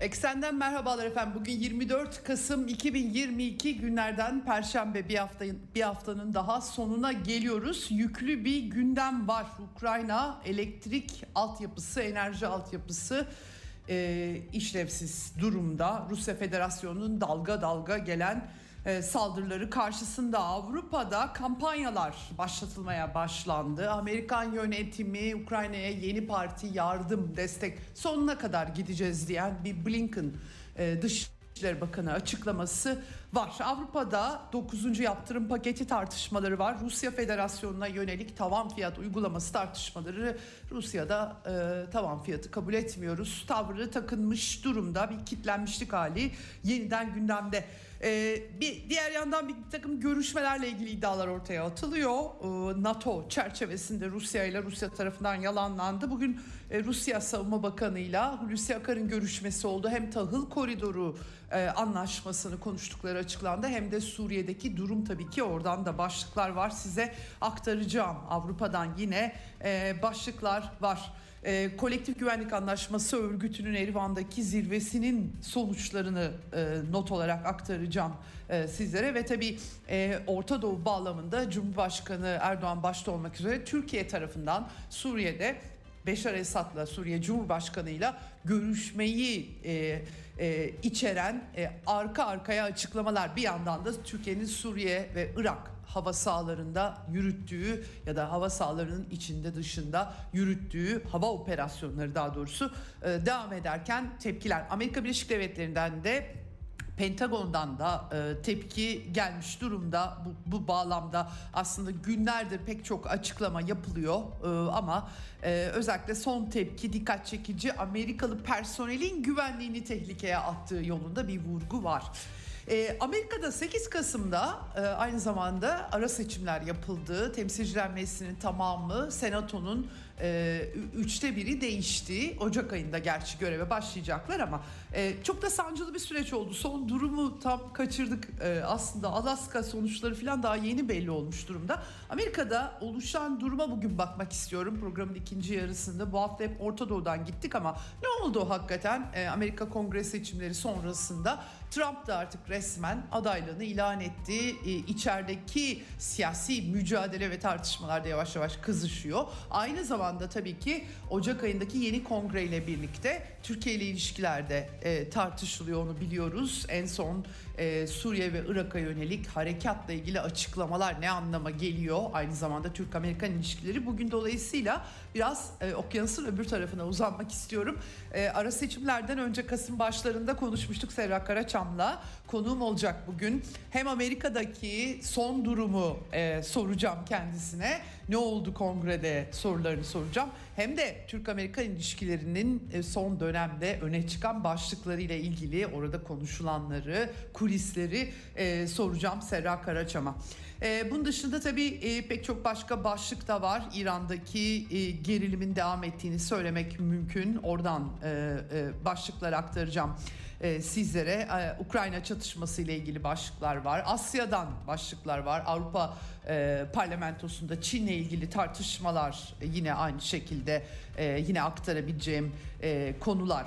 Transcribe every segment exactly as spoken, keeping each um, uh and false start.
Eksenden merhabalar efendim. Bugün yirmi dört Kasım iki bin yirmi iki, günlerden Perşembe, bir haftanın, bir haftanın daha sonuna geliyoruz. Yüklü bir gündem var. Ukrayna elektrik altyapısı, enerji altyapısı e, işlevsiz durumda. Rusya Federasyonu'nun dalga dalga gelen e, saldırıları karşısında Avrupa'da kampanyalar başlatılmaya başlandı. Amerikan yönetimi Ukrayna'ya yeni parti, yardım, destek, sonuna kadar gideceğiz diyen bir Blinken e, Dışişleri Bakanı açıklaması var. Avrupa'da dokuzuncu yaptırım paketi tartışmaları var. Rusya Federasyonu'na yönelik tavan fiyat uygulaması tartışmaları. Rusya'da e, tavan fiyatı kabul etmiyoruz tavrı takınmış durumda, bir kitlenmişlik hali yeniden gündemde. Ee, bir diğer yandan bir takım görüşmelerle ilgili iddialar ortaya atılıyor. Ee, NATO çerçevesinde Rusya ile Rusya tarafından yalanlandı. Bugün e, Rusya Savunma Bakanı ile Hulusi Akar'ın görüşmesi oldu. Hem tahıl koridoru e, anlaşmasını konuştukları açıklandı, hem de Suriye'deki durum, tabii ki oradan da başlıklar var. Size aktaracağım. Avrupa'dan yine e, başlıklar var. E, Kolektif Güvenlik Anlaşması Örgütü'nün Erivan'daki zirvesinin sonuçlarını e, not olarak aktaracağım e, sizlere. Ve tabii e, Orta Doğu bağlamında Cumhurbaşkanı Erdoğan başta olmak üzere Türkiye tarafından Suriye'de Beşar Esad'la, Suriye Cumhurbaşkanı'yla görüşmeyi e, e, içeren e, arka arkaya açıklamalar. Bir yandan da Türkiye'nin Suriye ve Irak hava sahalarında yürüttüğü ya da hava sahalarının içinde dışında yürüttüğü hava operasyonları daha doğrusu devam ederken tepkiler. Amerika Birleşik Devletleri'nden de Pentagon'dan da tepki gelmiş durumda. Bu, bu bağlamda aslında günlerdir pek çok açıklama yapılıyor ama özellikle son tepki dikkat çekici. Amerikalı personelin güvenliğini tehlikeye attığı yolunda bir vurgu var. E, Amerika'da sekiz Kasım'da e, aynı zamanda ara seçimler yapıldı. Temsilciler Meclisi'nin tamamı, Senato'nun e, üçte biri değişti. Ocak ayında gerçi göreve başlayacaklar ama e, çok da sancılı bir süreç oldu. Son durumu tam kaçırdık e, aslında. Alaska sonuçları falan daha yeni belli olmuş durumda. Amerika'da oluşan duruma bugün bakmak istiyorum programın ikinci yarısında. Bu hafta hep Orta Doğu'dan gittik ama ne oldu hakikaten e, Amerika Kongre seçimleri sonrasında? Trump da artık resmen adaylığını ilan etti. E, içerideki siyasi mücadele ve tartışmalar da yavaş yavaş kızışıyor. Aynı zamanda tabii ki Ocak ayındaki yeni kongreyle birlikte Türkiye ile ilişkilerde e, tartışılıyor, onu biliyoruz. En son e, Suriye ve Irak'a yönelik harekatla ilgili açıklamalar ne anlama geliyor? Aynı zamanda Türk-Amerikan ilişkileri bugün, dolayısıyla biraz e, okyanusun öbür tarafına uzanmak istiyorum. E, ara seçimlerden önce Kasım başlarında konuşmuştuk Serra Karaçam. Konuğum olacak bugün. Hem Amerika'daki son durumu e, soracağım kendisine, ne oldu kongrede sorularını soracağım, hem de Türk-Amerikan ilişkilerinin e, son dönemde öne çıkan başlıklarıyla ilgili orada konuşulanları, kulisleri e, soracağım Serra Karaçam'a. E, bunun dışında tabii e, pek çok başka başlık da var. İran'daki e, gerilimin devam ettiğini söylemek mümkün. Oradan e, e, başlıklar aktaracağım sizlere. Ukrayna çatışması ile ilgili başlıklar var. Asya'dan başlıklar var. Avrupa Parlamentosu'nda Çin'le ilgili tartışmalar yine aynı şekilde yine aktarabileceğim konular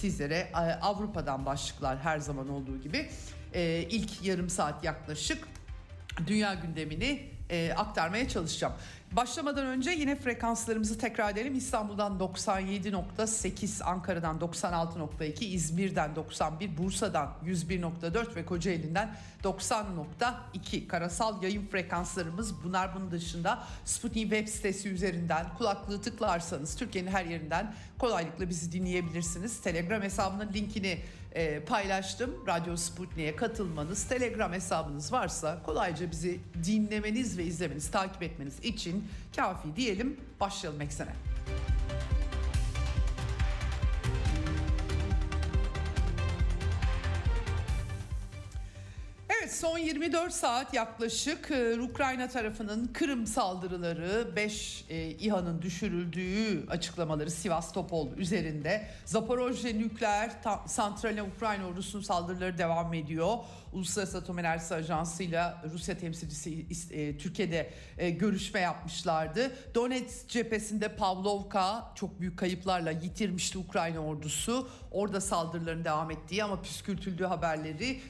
sizlere. Avrupa'dan başlıklar her zaman olduğu gibi. İlk yarım saat yaklaşık dünya gündemini aktarmaya çalışacağım. Başlamadan önce yine frekanslarımızı tekrar edelim. İstanbul'dan doksan yedi nokta sekiz, Ankara'dan doksan altı nokta iki, İzmir'den doksan bir, Bursa'dan yüz bir nokta dört ve Kocaeli'nden doksan nokta iki. Karasal yayın frekanslarımız bunlar. Bunun dışında Sputnik web sitesi üzerinden kulaklığı tıklarsanız Türkiye'nin her yerinden kolaylıkla bizi dinleyebilirsiniz. Telegram hesabının linkini e, paylaştım. Radyo Sputnik'e katılmanız, Telegram hesabınız varsa kolayca bizi dinlemeniz ve izlemeniz, takip etmeniz için kafi diyelim. Başlayalım Eksen'e. Evet, Evet, son yirmi dört saat yaklaşık Ukrayna tarafının Kırım saldırıları, beş İHA'nın düşürüldüğü açıklamaları Sivastopol üzerinde. Zaporojye nükleer santrale Ukrayna ordusunun saldırıları devam ediyor. Uluslararası Atom Enerjisi Ajansı ile Rusya temsilcisi Türkiye'de görüşme yapmışlardı. Donetsk cephesinde Pavlovka çok büyük kayıplarla yitirmişti Ukrayna ordusu. Orada saldırıların devam ettiği ama püskürtüldüğü haberleri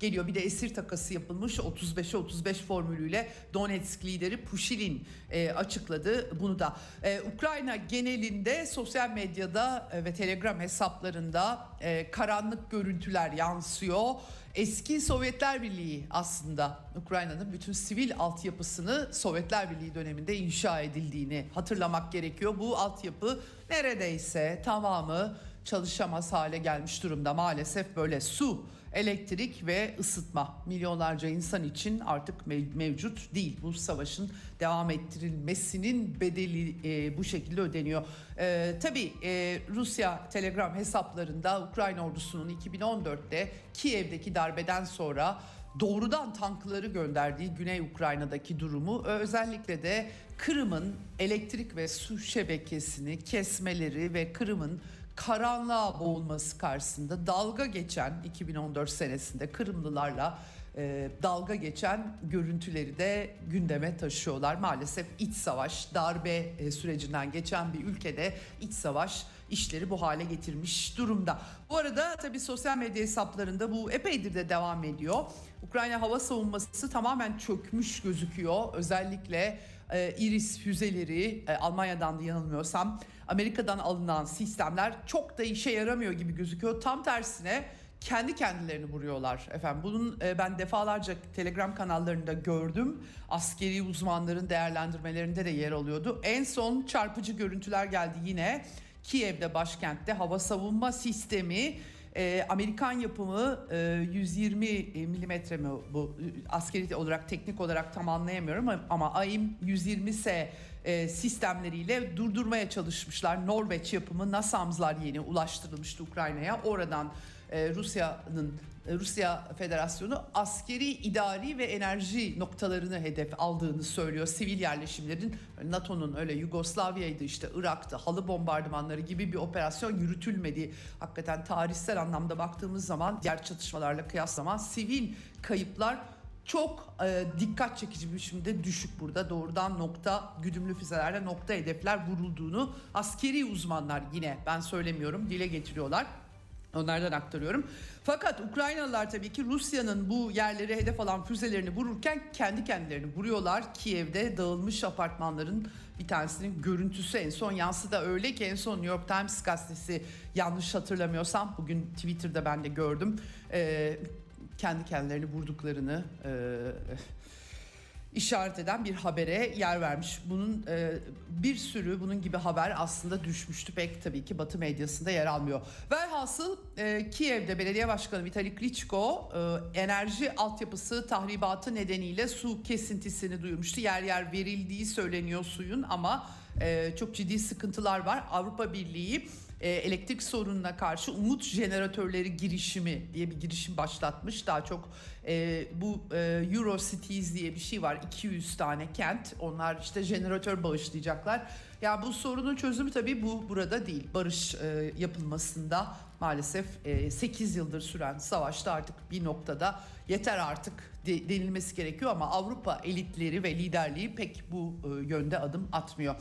geliyor. Bir de esir takası yapılmış, otuz beşe otuz beş formülüyle Donetsk lideri Pushilin e, açıkladı bunu da. E, Ukrayna genelinde sosyal medyada e, ve Telegram hesaplarında e, karanlık görüntüler yansıyor. Eski Sovyetler Birliği aslında Ukrayna'nın bütün sivil altyapısını Sovyetler Birliği döneminde inşa edildiğini hatırlamak gerekiyor. Bu altyapı neredeyse tamamı çalışamaz hale gelmiş durumda maalesef. Böyle su, elektrik ve ısıtma milyonlarca insan için artık mevcut değil. Bu savaşın devam ettirilmesinin bedeli e, bu şekilde ödeniyor. E, tabii e, Rusya Telegram hesaplarında Ukrayna ordusunun iki bin on dörtte Kiev'deki darbeden sonra doğrudan tankları gönderdiği Güney Ukrayna'daki durumu, özellikle de Kırım'ın elektrik ve su şebekesini kesmeleri ve Kırım'ın karanlığa boğulması karşısında dalga geçen iki bin on dört senesinde Kırımlılarla e, dalga geçen görüntüleri de gündeme taşıyorlar. Maalesef iç savaş, darbe e, sürecinden geçen bir ülkede iç savaş işleri bu hale getirmiş durumda. Bu arada tabii sosyal medya hesaplarında bu epeydir de devam ediyor. Ukrayna hava savunması tamamen çökmüş gözüküyor. Özellikle e, İris füzeleri, e, Almanya'dan da yanılmıyorsam Amerika'dan alınan sistemler çok da işe yaramıyor gibi gözüküyor. Tam tersine kendi kendilerini vuruyorlar efendim. Bunun e, ben defalarca Telegram kanallarında gördüm. Askeri uzmanların değerlendirmelerinde de yer alıyordu. En son çarpıcı görüntüler geldi yine. Kiev'de, başkentte hava savunma sistemi, e, Amerikan yapımı e, yüz yirmi milimetre mi bu, askeri olarak, teknik olarak tam anlayamıyorum ama AIM yüz yirmi S e, sistemleriyle durdurmaya çalışmışlar. Norveç yapımı NASAMS'lar yeni ulaştırılmıştı Ukrayna'ya. Oradan e, Rusya'nın Rusya Federasyonu askeri, idari ve enerji noktalarını hedef aldığını söylüyor. Sivil yerleşimlerin, NATO'nun öyle Yugoslavya'ydı işte, Irak'ta halı bombardımanları gibi bir operasyon yürütülmedi. Hakikaten tarihsel anlamda baktığımız zaman diğer çatışmalarla kıyaslaman sivil kayıplar çok e, dikkat çekici bir biçimde düşük burada. Doğrudan nokta, güdümlü füzelerle nokta hedefler vurulduğunu askeri uzmanlar, yine ben söylemiyorum, dile getiriyorlar. Onlardan aktarıyorum. Fakat Ukraynalılar tabii ki Rusya'nın bu yerlere hedef alan füzelerini vururken kendi kendilerini vuruyorlar. Kiev'de dağılmış apartmanların bir tanesinin görüntüsü en son yansıda. Öyle ki en son New York Times gazetesi, yanlış hatırlamıyorsam bugün Twitter'da ben de gördüm, Ee, kendi kendilerini vurduklarını E, işaret eden bir habere yer vermiş. Bunun e, bir sürü bunun gibi haber aslında düşmüştü. Pek tabii ki Batı medyasında yer almıyor. Velhasıl e, Kiev'de belediye başkanı Vitali Klitschko e, enerji altyapısı tahribatı nedeniyle su kesintisini duyurmuştu. Yer yer verildiği söyleniyor suyun ama e, çok ciddi sıkıntılar var. Avrupa Birliği e, elektrik sorununa karşı umut jeneratörleri girişimi diye bir girişim başlatmış. Daha çok e, bu e, Eurocities diye bir şey var. iki yüz tane kent, onlar işte jeneratör bağışlayacaklar. Ya bu sorunun çözümü tabii bu burada değil. Barış e, yapılmasında maalesef e, sekiz yıldır süren savaşta artık bir noktada yeter artık de, denilmesi gerekiyor ama Avrupa elitleri ve liderliği pek bu e, yönde adım atmıyor.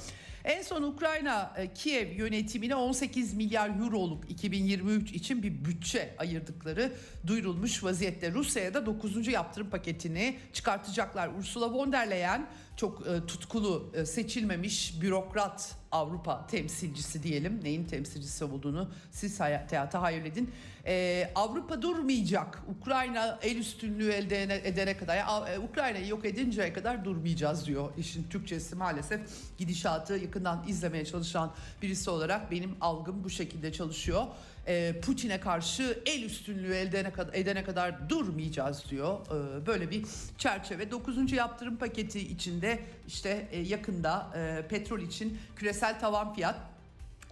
En son Ukrayna e, Kiev yönetimine on sekiz milyar euroluk iki bin yirmi üç için bir bütçe ayırdıkları duyurulmuş vaziyette. Rusya'ya da dokuzuncu yaptırım paketini çıkartacaklar. Ursula von der Leyen çok e, tutkulu, e, seçilmemiş bürokrat, Avrupa temsilcisi diyelim. Neyin temsilcisi olduğunu siz hayata tahayyül edin. E, Avrupa durmayacak. Ukrayna el üstünlüğü elde edene kadar, yani Ukrayna'yı yok edinceye kadar durmayacağız diyor. İşin Türkçesi maalesef, gidişatı yakından izlemeye çalışan birisi olarak benim algım bu şekilde çalışıyor. E, Putin'e karşı el üstünlüğü elde edene kadar durmayacağız diyor. E, böyle bir çerçeve. dokuzuncu yaptırım paketi içinde işte e, yakında e, petrol için küresel tavan fiyat,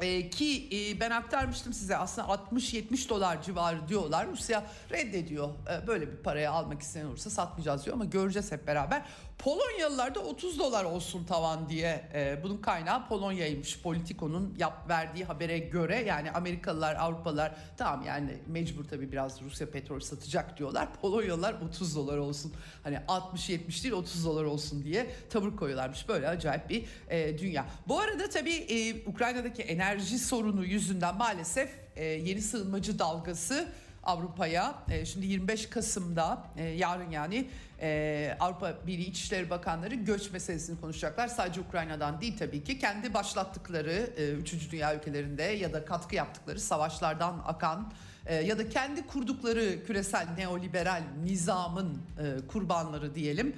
Ee, ki e, ben aktarmıştım size, aslında altmış yetmiş dolar civarı diyorlar. Rusya reddediyor, ee, böyle bir paraya almak isteyen olursa satmayacağız diyor, ama göreceğiz hep beraber. Polonyalılar da otuz dolar olsun tavan diye, ee, bunun kaynağı Polonya'ymış, Politico'nun yap, verdiği habere göre. Yani Amerikalılar, Avrupalılar tamam yani mecbur tabii biraz Rusya petrol satacak diyorlar. Polonyalılar otuz dolar olsun, hani altmış yetmiş değil otuz dolar olsun diye tavır koyuyorlarmış. Böyle acayip bir e, dünya. Bu arada tabii e, Ukrayna'daki enerji Enerji sorunu yüzünden maalesef e, yeni sığınmacı dalgası Avrupa'ya. E, şimdi yirmi beş Kasım'da e, yarın yani e, Avrupa Birliği İçişleri Bakanları göç meselesini konuşacaklar. Sadece Ukrayna'dan değil tabii ki, kendi başlattıkları e, üçüncü dünya ülkelerinde ya da katkı yaptıkları savaşlardan akan e, ya da kendi kurdukları küresel neoliberal nizamın e, kurbanları diyelim.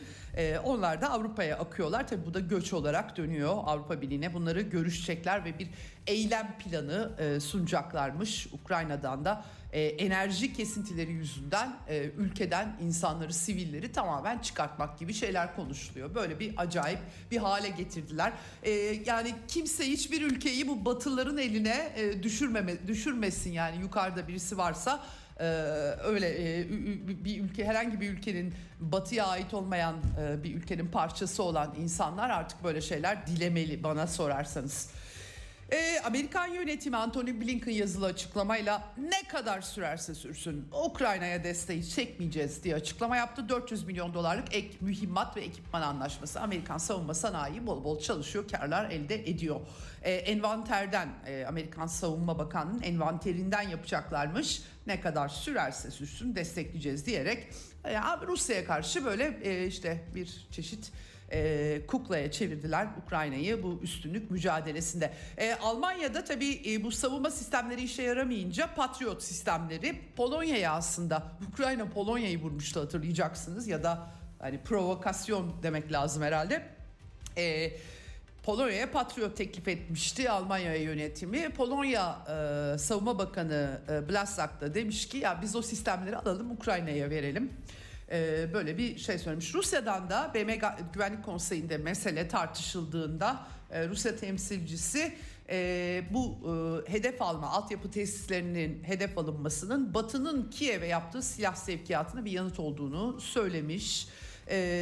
Onlar da Avrupa'ya akıyorlar. Tabii bu da göç olarak dönüyor Avrupa Birliği'ne. Bunları görüşecekler ve bir eylem planı sunacaklarmış. Ukrayna'dan da enerji kesintileri yüzünden ülkeden insanları, sivilleri tamamen çıkartmak gibi şeyler konuşuluyor. Böyle bir acayip bir hale getirdiler. Yani kimse, hiçbir ülkeyi bu batıların eline düşürmeme, düşürmesin. Yani yukarıda birisi varsa... Ee, öyle e, bir ülke, herhangi bir ülkenin, batıya ait olmayan e, bir ülkenin parçası olan insanlar artık böyle şeyler dilemeli bana sorarsanız. Ee, Amerikan yönetimi Antony Blinken yazılı açıklamayla ne kadar sürerse sürsün Ukrayna'ya desteği çekmeyeceğiz diye açıklama yaptı. dört yüz milyon dolarlık ek mühimmat ve ekipman anlaşması. Amerikan savunma sanayi bol bol çalışıyor, karlar elde ediyor. Ee, envanterden, e, Amerikan Savunma Bakanı'nın envanterinden yapacaklarmış. Ne kadar sürerse sürsün destekleyeceğiz diyerek e, Rusya'ya karşı böyle e, işte bir çeşit... E, kuklaya çevirdiler Ukrayna'yı bu üstünlük mücadelesinde. E, Almanya'da tabii e, bu savunma sistemleri işe yaramayınca Patriot sistemleri Polonya'ya, aslında Ukrayna Polonya'yı vurmuştu hatırlayacaksınız, ya da hani provokasyon demek lazım herhalde. E, Polonya'ya Patriot teklif etmişti Almanya'ya yönetimi. Polonya e, Savunma Bakanı e, Blaszak da demiş ki ya biz o sistemleri alalım Ukrayna'ya verelim. Böyle bir şey söylemiş. Rusya'dan da B M Güvenlik Konseyi'nde mesele tartışıldığında Rusya temsilcisi bu hedef alma, altyapı tesislerinin hedef alınmasının Batı'nın Kiev'e yaptığı silah sevkiyatına bir yanıt olduğunu söylemiş.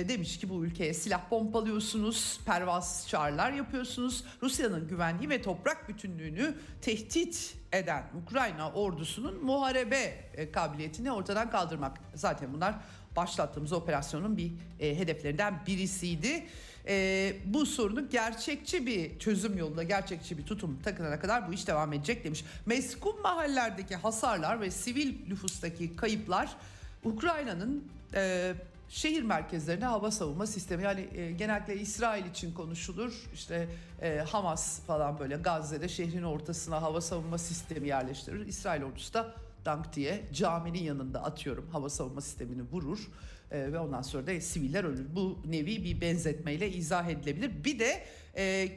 Demiş ki bu ülkeye silah pompalıyorsunuz, pervasız çağrılar yapıyorsunuz. Rusya'nın güvenliği ve toprak bütünlüğünü tehdit eden Ukrayna ordusunun muharebe kabiliyetini ortadan kaldırmak. Zaten bunlar başlattığımız operasyonun bir e, hedeflerinden birisiydi. E, bu sorunu gerçekçi bir çözüm yolunda, gerçekçi bir tutum takınana kadar bu iş devam edecek demiş. Meskun mahallelerdeki hasarlar ve sivil nüfustaki kayıplar Ukrayna'nın e, şehir merkezlerine hava savunma sistemi, yani e, genellikle İsrail için konuşulur. İşte e, Hamas falan böyle Gazze'de şehrin ortasına hava savunma sistemi yerleştirir. İsrail ordusu da dank diye caminin yanında atıyorum hava savunma sistemini vurur e, ve ondan sonra da siviller ölür. Bu nevi bir benzetmeyle izah edilebilir. Bir de e,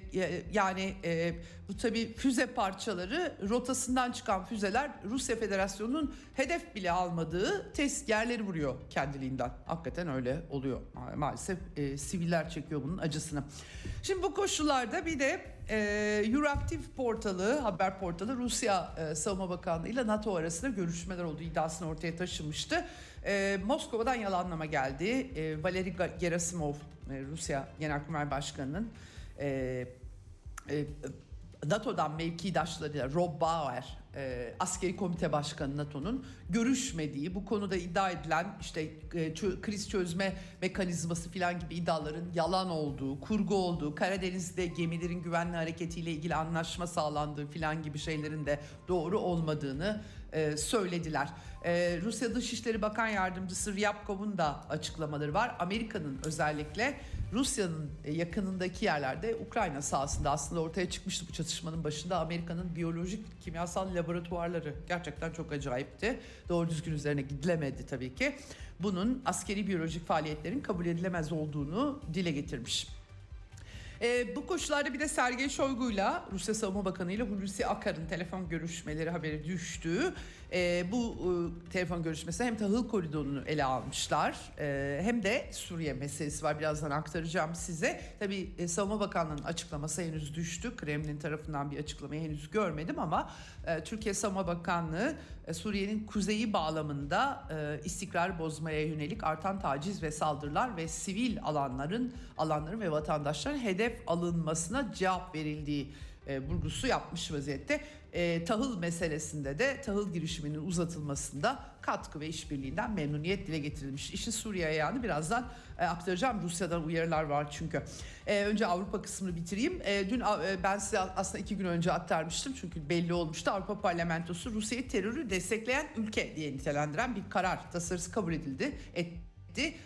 yani e, bu tabii füze parçaları, rotasından çıkan füzeler Rusya Federasyonu'nun hedef bile almadığı test yerleri vuruyor kendiliğinden. Hakikaten öyle oluyor. Maalesef e, siviller çekiyor bunun acısını. Şimdi bu koşullarda bir de Euractiv portalı, haber portalı Rusya e, Savunma Bakanlığı ile NATO arasında görüşmeler olduğu iddiasını ortaya taşımıştı. E, Moskova'dan yalanlama geldi. E, Valeri Gerasimov, e, Rusya Genelkurmay Başkanı'nın e, e, NATO'dan mevkidaşlarıyla Rob Bauer, e, askeri komite başkanı NATO'nun, görüşmediği, bu konuda iddia edilen işte e, çö- kriz çözme mekanizması falan gibi iddiaların yalan olduğu, kurgu olduğu, Karadeniz'de gemilerin güvenli hareketiyle ilgili anlaşma sağlandığı falan gibi şeylerin de doğru olmadığını e, söylediler. E, Rusya Dışişleri Bakan Yardımcısı Ryabkov'un da açıklamaları var. Amerika'nın özellikle Rusya'nın yakınındaki yerlerde, Ukrayna sahasında aslında ortaya çıkmıştı bu çatışmanın başında Amerika'nın biyolojik kimyasal laboratuvarları, gerçekten çok acayipti. Doğru düzgün üzerine gidilemedi tabii ki. Bunun askeri biyolojik faaliyetlerin kabul edilemez olduğunu dile getirmiş. E, bu koşullarda bir de Sergey Shoigu'yla, Rusya Savunma Bakanı ile Hulusi Akar'ın telefon görüşmeleri haberi düştü. E, bu e, telefon görüşmesi hem tahıl koridorunu ele almışlar e, hem de Suriye meselesi var. Birazdan aktaracağım size. Tabii e, Savunma Bakanlığı'nın açıklaması henüz düştü. Kremlin tarafından bir açıklamayı henüz görmedim ama e, Türkiye Savunma Bakanlığı e, Suriye'nin kuzeyi bağlamında e, istikrar bozmaya yönelik artan taciz ve saldırılar ve sivil alanların, alanların ve vatandaşların hedef alınmasına cevap verildiği E, vurgusu yapmış vaziyette. E, tahıl meselesinde de tahıl girişiminin uzatılmasında katkı ve işbirliğinden memnuniyet dile getirilmiş. İşin Suriye ayağını birazdan e, aktaracağım. Rusya'dan uyarılar var çünkü. E, önce Avrupa kısmını bitireyim. E, dün e, ben size aslında iki gün önce aktarmıştım çünkü belli olmuştu. Avrupa Parlamentosu Rusya'yı terörü destekleyen ülke diye nitelendiren bir karar tasarısı kabul edildi. Et,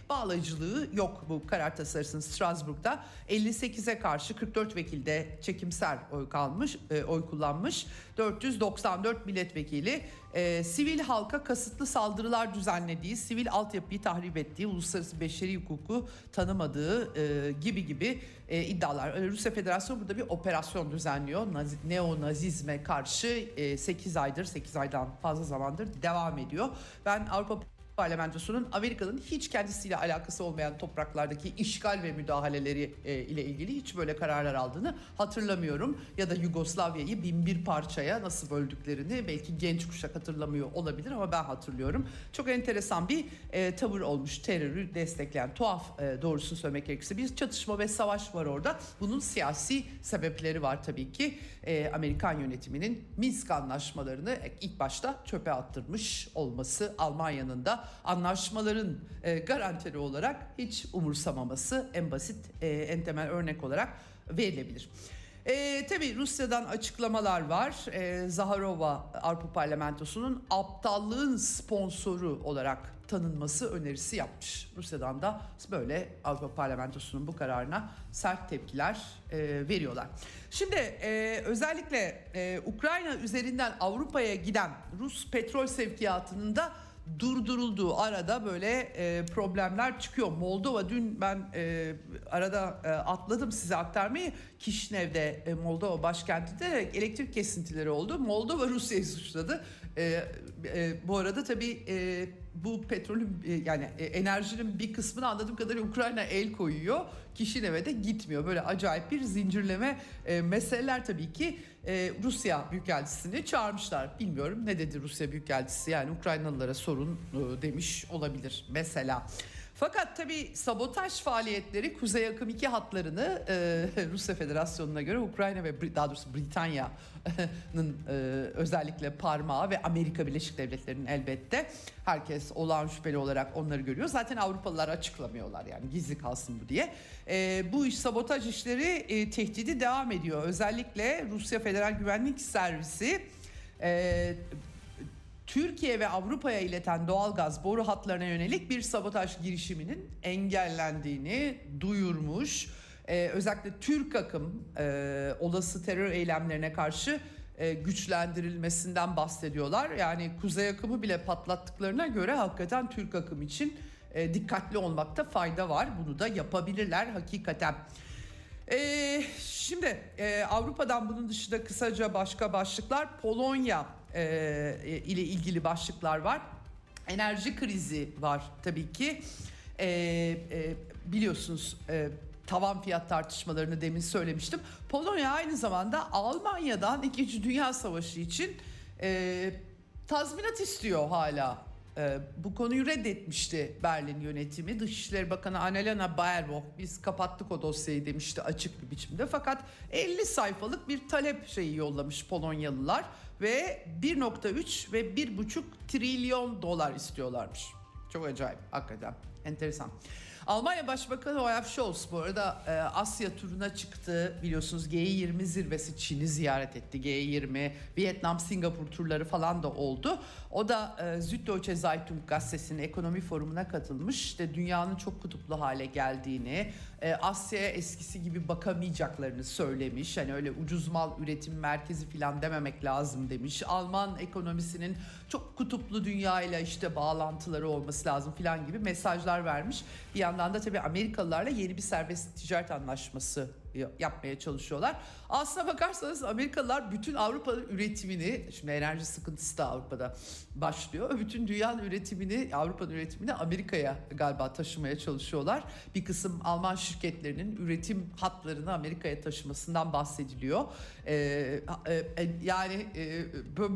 Bağlayıcılığı yok bu karar tasarısının. Strasbourg'da elli sekize karşı kırk dört vekilde çekimser oy kalmış, oy kullanmış. dört yüz doksan dört milletvekili e, sivil halka kasıtlı saldırılar düzenlediği, sivil altyapıyı tahrip ettiği, uluslararası beşeri hukuku tanımadığı e, gibi gibi e, iddialar. Rusya Federasyonu burada bir operasyon düzenliyor. Nazi, neonazizme karşı e, sekiz aydır, sekiz aydan fazla zamandır devam ediyor. Ben Avrupa Parlamentosunun Amerika'nın hiç kendisiyle alakası olmayan topraklardaki işgal ve müdahaleleri e, ile ilgili hiç böyle kararlar aldığını hatırlamıyorum. Ya da Yugoslavya'yı bin bir parçaya nasıl böldüklerini belki genç kuşak hatırlamıyor olabilir ama ben hatırlıyorum. Çok enteresan bir e, tavır olmuş, terörü destekleyen, tuhaf e, doğrusunu söylemek gerekirse. Bir çatışma ve savaş var orada. Bunun siyasi sebepleri var tabii ki. E, Amerikan yönetiminin Minsk anlaşmalarını ilk başta çöpe attırmış olması, Almanya'nın da anlaşmaların e, garantili olarak hiç umursamaması en basit, e, en temel örnek olarak verilebilir. E, tabii Rusya'dan açıklamalar var. E, Zaharova Avrupa Parlamentosu'nun aptallığın sponsoru olarak tanınması önerisi yapmış. Rusya'dan da böyle Avrupa Parlamentosu'nun bu kararına sert tepkiler e, veriyorlar. Şimdi e, özellikle e, Ukrayna üzerinden Avrupa'ya giden Rus petrol sevkiyatının da durdurulduğu arada böyle e, problemler çıkıyor. Moldova dün ben e, arada e, atladım size aktarmayı. Kişinev'de e, Moldova başkentinde elektrik kesintileri oldu. Moldova Rusya'yı suçladı. E, e, bu arada tabii e, bu petrolün e, yani e, enerjinin bir kısmını anladığım kadarıyla Ukrayna el koyuyor. Kişinev'e de gitmiyor. Böyle acayip bir zincirleme e, meseleler tabii ki. Ee, Rusya Büyükelçisi'ni çağırmışlar. Bilmiyorum ne dedi Rusya Büyükelçisi, yani Ukraynalılara sorun e, demiş olabilir mesela. Fakat tabii sabotaj faaliyetleri Kuzey Akım iki hatlarını e, Rusya Federasyonu'na göre Ukrayna ve daha doğrusu Britanya'nın e, özellikle parmağı ve Amerika Birleşik Devletleri'nin elbette herkes olağan şüpheli olarak onları görüyor. Zaten Avrupalılar açıklamıyorlar yani gizli kalsın bu diye. E, bu iş sabotaj işleri e, tehdidi devam ediyor. Özellikle Rusya Federal Güvenlik Servisi E, Türkiye ve Avrupa'ya ileten doğalgaz boru hatlarına yönelik bir sabotaj girişiminin engellendiğini duyurmuş. Ee, özellikle Türk akım e, olası terör eylemlerine karşı e, güçlendirilmesinden bahsediyorlar. Yani Kuzey akımı bile patlattıklarına göre hakikaten Türk akım için e, dikkatli olmakta fayda var. Bunu da yapabilirler hakikaten. E, şimdi e, Avrupa'dan bunun dışında kısaca başka başlıklar. Polonya E, ile ilgili başlıklar var. Enerji krizi var tabii ki. E, e, biliyorsunuz e, tavan fiyat tartışmalarını demin söylemiştim. Polonya aynı zamanda Almanya'dan İkinci Dünya Savaşı için e, tazminat istiyor hala. E, bu konuyu reddetmişti Berlin yönetimi. Dışişleri Bakanı Annalena Baerbock biz kapattık o dosyayı demişti açık bir biçimde. Fakat elli sayfalık bir talep şeyi yollamış Polonyalılar. Ve bir virgül üç ve bir virgül beş trilyon dolar istiyorlarmış. Çok acayip, hakikaten enteresan. Almanya Başbakanı Olaf Scholz bu arada e, Asya turuna çıktı. Biliyorsunuz G yirmi zirvesi Çin'i ziyaret etti. G yirmi, Vietnam, Singapur turları falan da oldu. O da e, Süddeutsche Zeitung gazetesinin ekonomi forumuna katılmış. İşte dünyanın çok kutuplu hale geldiğini, e, Asya'ya eskisi gibi bakamayacaklarını söylemiş. Hani öyle ucuz mal üretim merkezi falan dememek lazım demiş. Alman ekonomisinin çok kutuplu dünyayla işte bağlantıları olması lazım falan gibi mesajlar vermiş. Bir yandan da tabii Amerikalılarla yeni bir serbest ticaret anlaşması yapmaya çalışıyorlar. Aslına bakarsanız Amerikalılar bütün Avrupa'nın üretimini, şimdi enerji sıkıntısı da Avrupa'da başlıyor. Bütün dünyanın üretimini, Avrupa'nın üretimini Amerika'ya galiba taşımaya çalışıyorlar. Bir kısım Alman şirketlerinin üretim hatlarını Amerika'ya taşımasından bahsediliyor. Ee, e, yani e,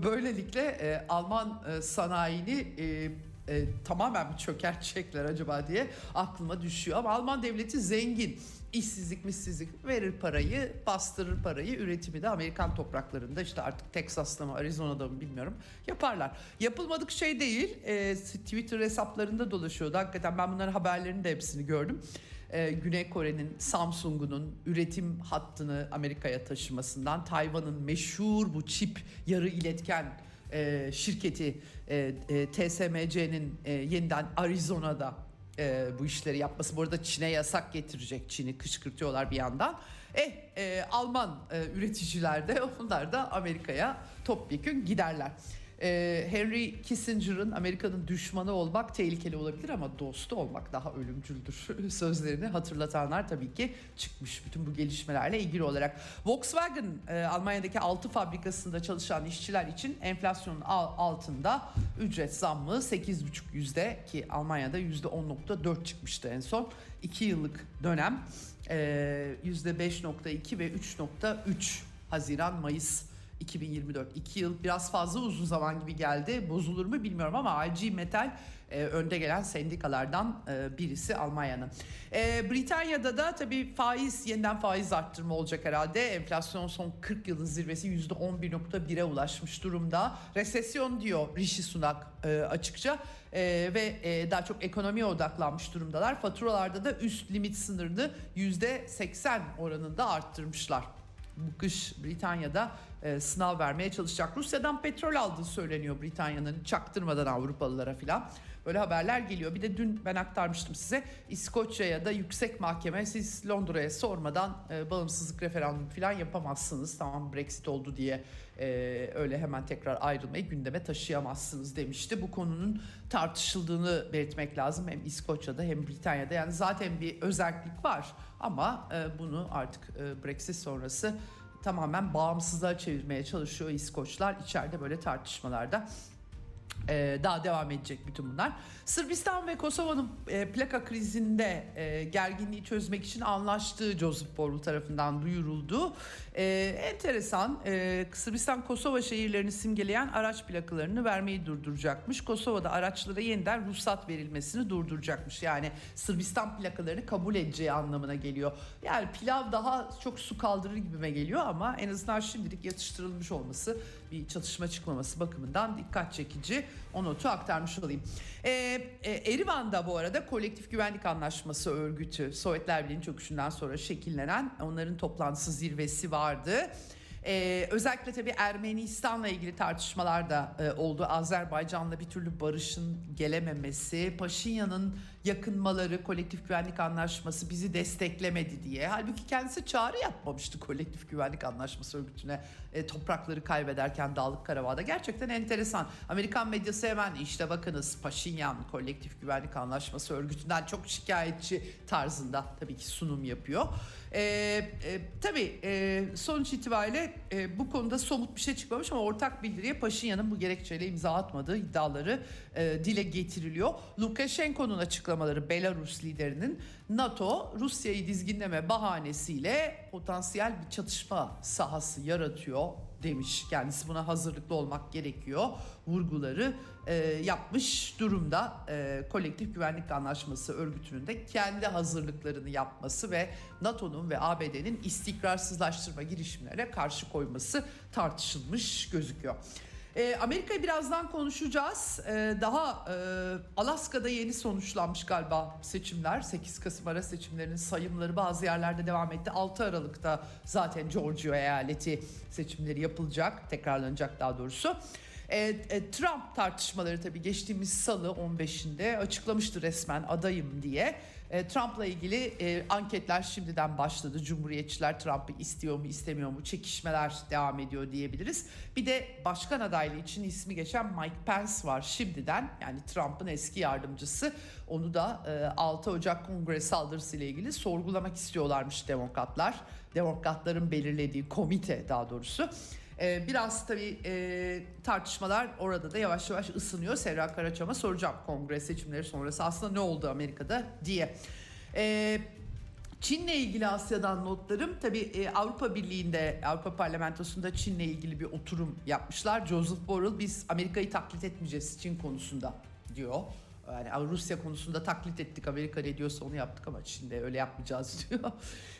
böylelikle e, Alman e, sanayini e, E, tamamen mi çökertecekler acaba diye aklıma düşüyor. Ama Alman devleti zengin. İşsizlik, missizlik verir parayı, bastırır parayı. Üretimi de Amerikan topraklarında, işte artık Texas'ta mı, Arizona'da mı bilmiyorum, yaparlar. Yapılmadık şey değil. E, Twitter hesaplarında dolaşıyordu. Hakikaten ben bunların haberlerini de hepsini gördüm. Ee, Güney Kore'nin, Samsung'un üretim hattını Amerika'ya taşımasından, Tayvan'ın meşhur bu çip, yarı iletken e, şirketi e, e, T S M C'nin e, yeniden Arizona'da e, bu işleri yapması. Bu arada Çin'e yasak getirecek, Çin'i kışkırtıyorlar bir yandan. Eh, e, Alman e, üreticiler de, onlar da Amerika'ya topyekün giderler. Henry Kissinger'ın "Amerika'nın düşmanı olmak tehlikeli olabilir ama dostu olmak daha ölümcüldür" sözlerini hatırlatanlar tabii ki çıkmış bütün bu gelişmelerle ilgili olarak. Volkswagen, Almanya'daki altı fabrikasında çalışan işçiler için enflasyonun altında ücret zammı sekiz virgül beş yüzde, ki Almanya'da yüzde on virgül dört çıkmıştı en son iki yıllık dönem, yüzde beş virgül iki ve üç virgül üç Haziran Mayıs iki bin yirmi dört. iki yıl biraz fazla uzun zaman gibi geldi. Bozulur mu bilmiyorum ama A G Metal e, önde gelen sendikalardan e, birisi Almanya'nın. E, Britanya'da da tabii faiz, yeniden faiz arttırma olacak herhalde. Enflasyon son kırk yılın zirvesi yüzde on bir virgül bire ulaşmış durumda. Resesyon diyor Rishi Sunak e, açıkça. Ee, ve e, daha çok ekonomiye odaklanmış durumdalar. Faturalarda da üst limit sınırını yüzde seksen oranında arttırmışlar. Bu kış Britanya'da e, sınav vermeye çalışacak. Rusya'dan petrol aldığı söyleniyor Britanya'nın, çaktırmadan Avrupalılara filan. Böyle haberler geliyor. Bir de dün ben aktarmıştım size, İskoçya'ya da yüksek mahkeme, siz Londra'ya sormadan e, bağımsızlık referandumu filan yapamazsınız, tamam Brexit oldu diye e, öyle hemen tekrar ayrılmayı gündeme taşıyamazsınız demişti. Bu konunun tartışıldığını belirtmek lazım, hem İskoçya'da hem Britanya'da. Yani zaten bir özellik var ama e, bunu artık e, Brexit sonrası tamamen bağımsızlığa çevirmeye çalışıyor İskoçlar. İçeride böyle tartışmalarda Ee, daha devam edecek bütün bunlar. Sırbistan ve Kosova'nın e, plaka krizinde e, gerginliği çözmek için anlaştığı Josip Borrell tarafından duyuruldu. E, enteresan. E, Sırbistan, Kosova şehirlerini simgeleyen araç plakalarını vermeyi durduracakmış. Kosova'da araçlara yeniden ruhsat verilmesini durduracakmış. Yani Sırbistan plakalarını kabul edeceği anlamına geliyor. Yani pilav daha çok su kaldırır gibime geliyor ama en azından şimdilik yatıştırılmış olması, bir çatışma çıkmaması bakımından dikkat çekici. O notu aktarmış olayım. Ee, e, Erivan'da bu arada Kolektif Güvenlik Anlaşması Örgütü, Sovyetler Birliği'nin çöküşünden sonra şekillenen, onların toplantısı, zirvesi vardı. Ee, özellikle tabii Ermenistan'la ilgili tartışmalar da e, oldu. Azerbaycan'la bir türlü barışın gelememesi, Paşinyan'ın yakınmaları, Kolektif Güvenlik Anlaşması bizi desteklemedi diye. Halbuki kendisi çağrı yapmamıştı Kolektif Güvenlik Anlaşması Örgütü'ne e, toprakları kaybederken Dağlık Karabağ'da. Gerçekten enteresan. Amerikan medyası hemen işte bakınız Paşinyan Kolektif Güvenlik Anlaşması Örgütü'nden çok şikayetçi tarzında tabii ki sunum yapıyor. E, e, tabii e, sonuç itibariyle e, bu konuda somut bir şey çıkmamış ama ortak bildiriye Paşinyan'ın bu gerekçeyle imza atmadığı iddiaları e, dile getiriliyor. Lukashenko'nun açıklaması, Belarus liderinin NATO Rusya'yı dizginleme bahanesiyle potansiyel bir çatışma sahası yaratıyor demiş. Kendisi buna hazırlıklı olmak gerekiyor vurguları e, yapmış durumda. E, Kolektif Güvenlik Anlaşması Örgütü'nün de kendi hazırlıklarını yapması ve NATO'nun ve A B D'nin istikrarsızlaştırma girişimlerine karşı koyması tartışılmış gözüküyor. Amerika'yı birazdan konuşacağız. Daha Alaska'da yeni sonuçlanmış galiba seçimler. sekiz Kasım ara seçimlerinin sayımları bazı yerlerde devam etti. altı Aralık'ta zaten Georgia eyaleti seçimleri yapılacak, tekrarlanacak daha doğrusu. E, e, Trump tartışmaları tabii geçtiğimiz salı on beşinde açıklamıştı resmen adayım diye. E, Trump'la ilgili e, anketler şimdiden başladı. Cumhuriyetçiler Trump'ı istiyor mu istemiyor mu çekişmeler devam ediyor diyebiliriz. Bir de başkan adaylığı için ismi geçen Mike Pence var şimdiden. Yani Trump'ın eski yardımcısı. Onu da e, altı Ocak Kongre saldırısı ile ilgili sorgulamak istiyorlarmış demokratlar. Demokratların belirlediği komite daha doğrusu. Ee, biraz tabii e, tartışmalar orada da yavaş yavaş ısınıyor. Serra Karaçam'a soracağım kongre seçimleri sonrası aslında ne oldu Amerika'da diye. Ee, Çin'le ilgili Asya'dan notlarım. Tabii e, Avrupa Birliği'nde, Avrupa Parlamentosu'nda Çin'le ilgili bir oturum yapmışlar. Joseph Borrell biz Amerika'yı taklit etmeyeceğiz Çin konusunda diyor. Yani Rusya konusunda taklit ettik, Amerika ne diyorsa onu yaptık ama Çin'de öyle yapmayacağız diyor.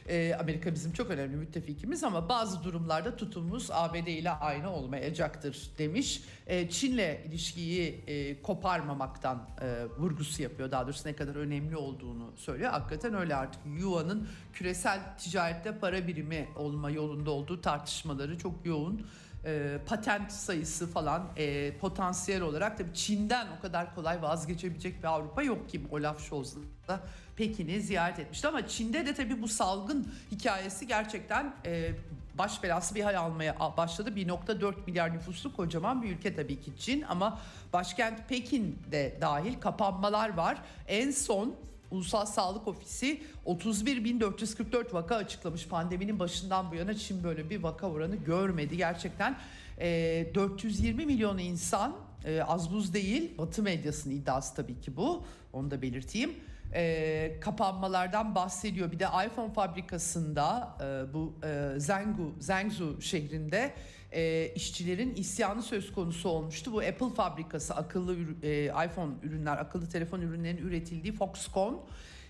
E, Amerika bizim çok önemli müttefikimiz ama bazı durumlarda tutumumuz A B D ile aynı olmayacaktır demiş. E, Çin'le ilişkiyi e, koparmamaktan e, vurgusu yapıyor, daha doğrusu ne kadar önemli olduğunu söylüyor. Hakikaten öyle, artık Yuan'ın küresel ticarette para birimi olma yolunda olduğu tartışmaları çok yoğun. E, patent sayısı falan e, potansiyel olarak tabii Çin'den o kadar kolay vazgeçebilecek bir Avrupa yok ki. Olaf Scholz da Pekin'i ziyaret etmişti ama Çin'de de tabii bu salgın hikayesi gerçekten e, baş belası bir hal almaya başladı. bir virgül dört milyar nüfuslu kocaman bir ülke tabii ki Çin ama başkent Pekin'de dahil kapanmalar var. En son Ulusal Sağlık Ofisi otuz bir bin dört yüz kırk dört vaka açıklamış. Pandeminin başından bu yana Çin böyle bir vaka oranı görmedi. Gerçekten e, dört yüz yirmi milyon insan, e, az buz değil, Batı medyasının iddiası tabii ki bu, onu da belirteyim. E, kapanmalardan bahsediyor. Bir de iPhone fabrikasında e, bu e, Zenghu, Zengzhou şehrinde e, işçilerin isyanı söz konusu olmuştu. Bu Apple fabrikası, akıllı e, iPhone ürünler, akıllı telefon ürünlerinin üretildiği Foxconn.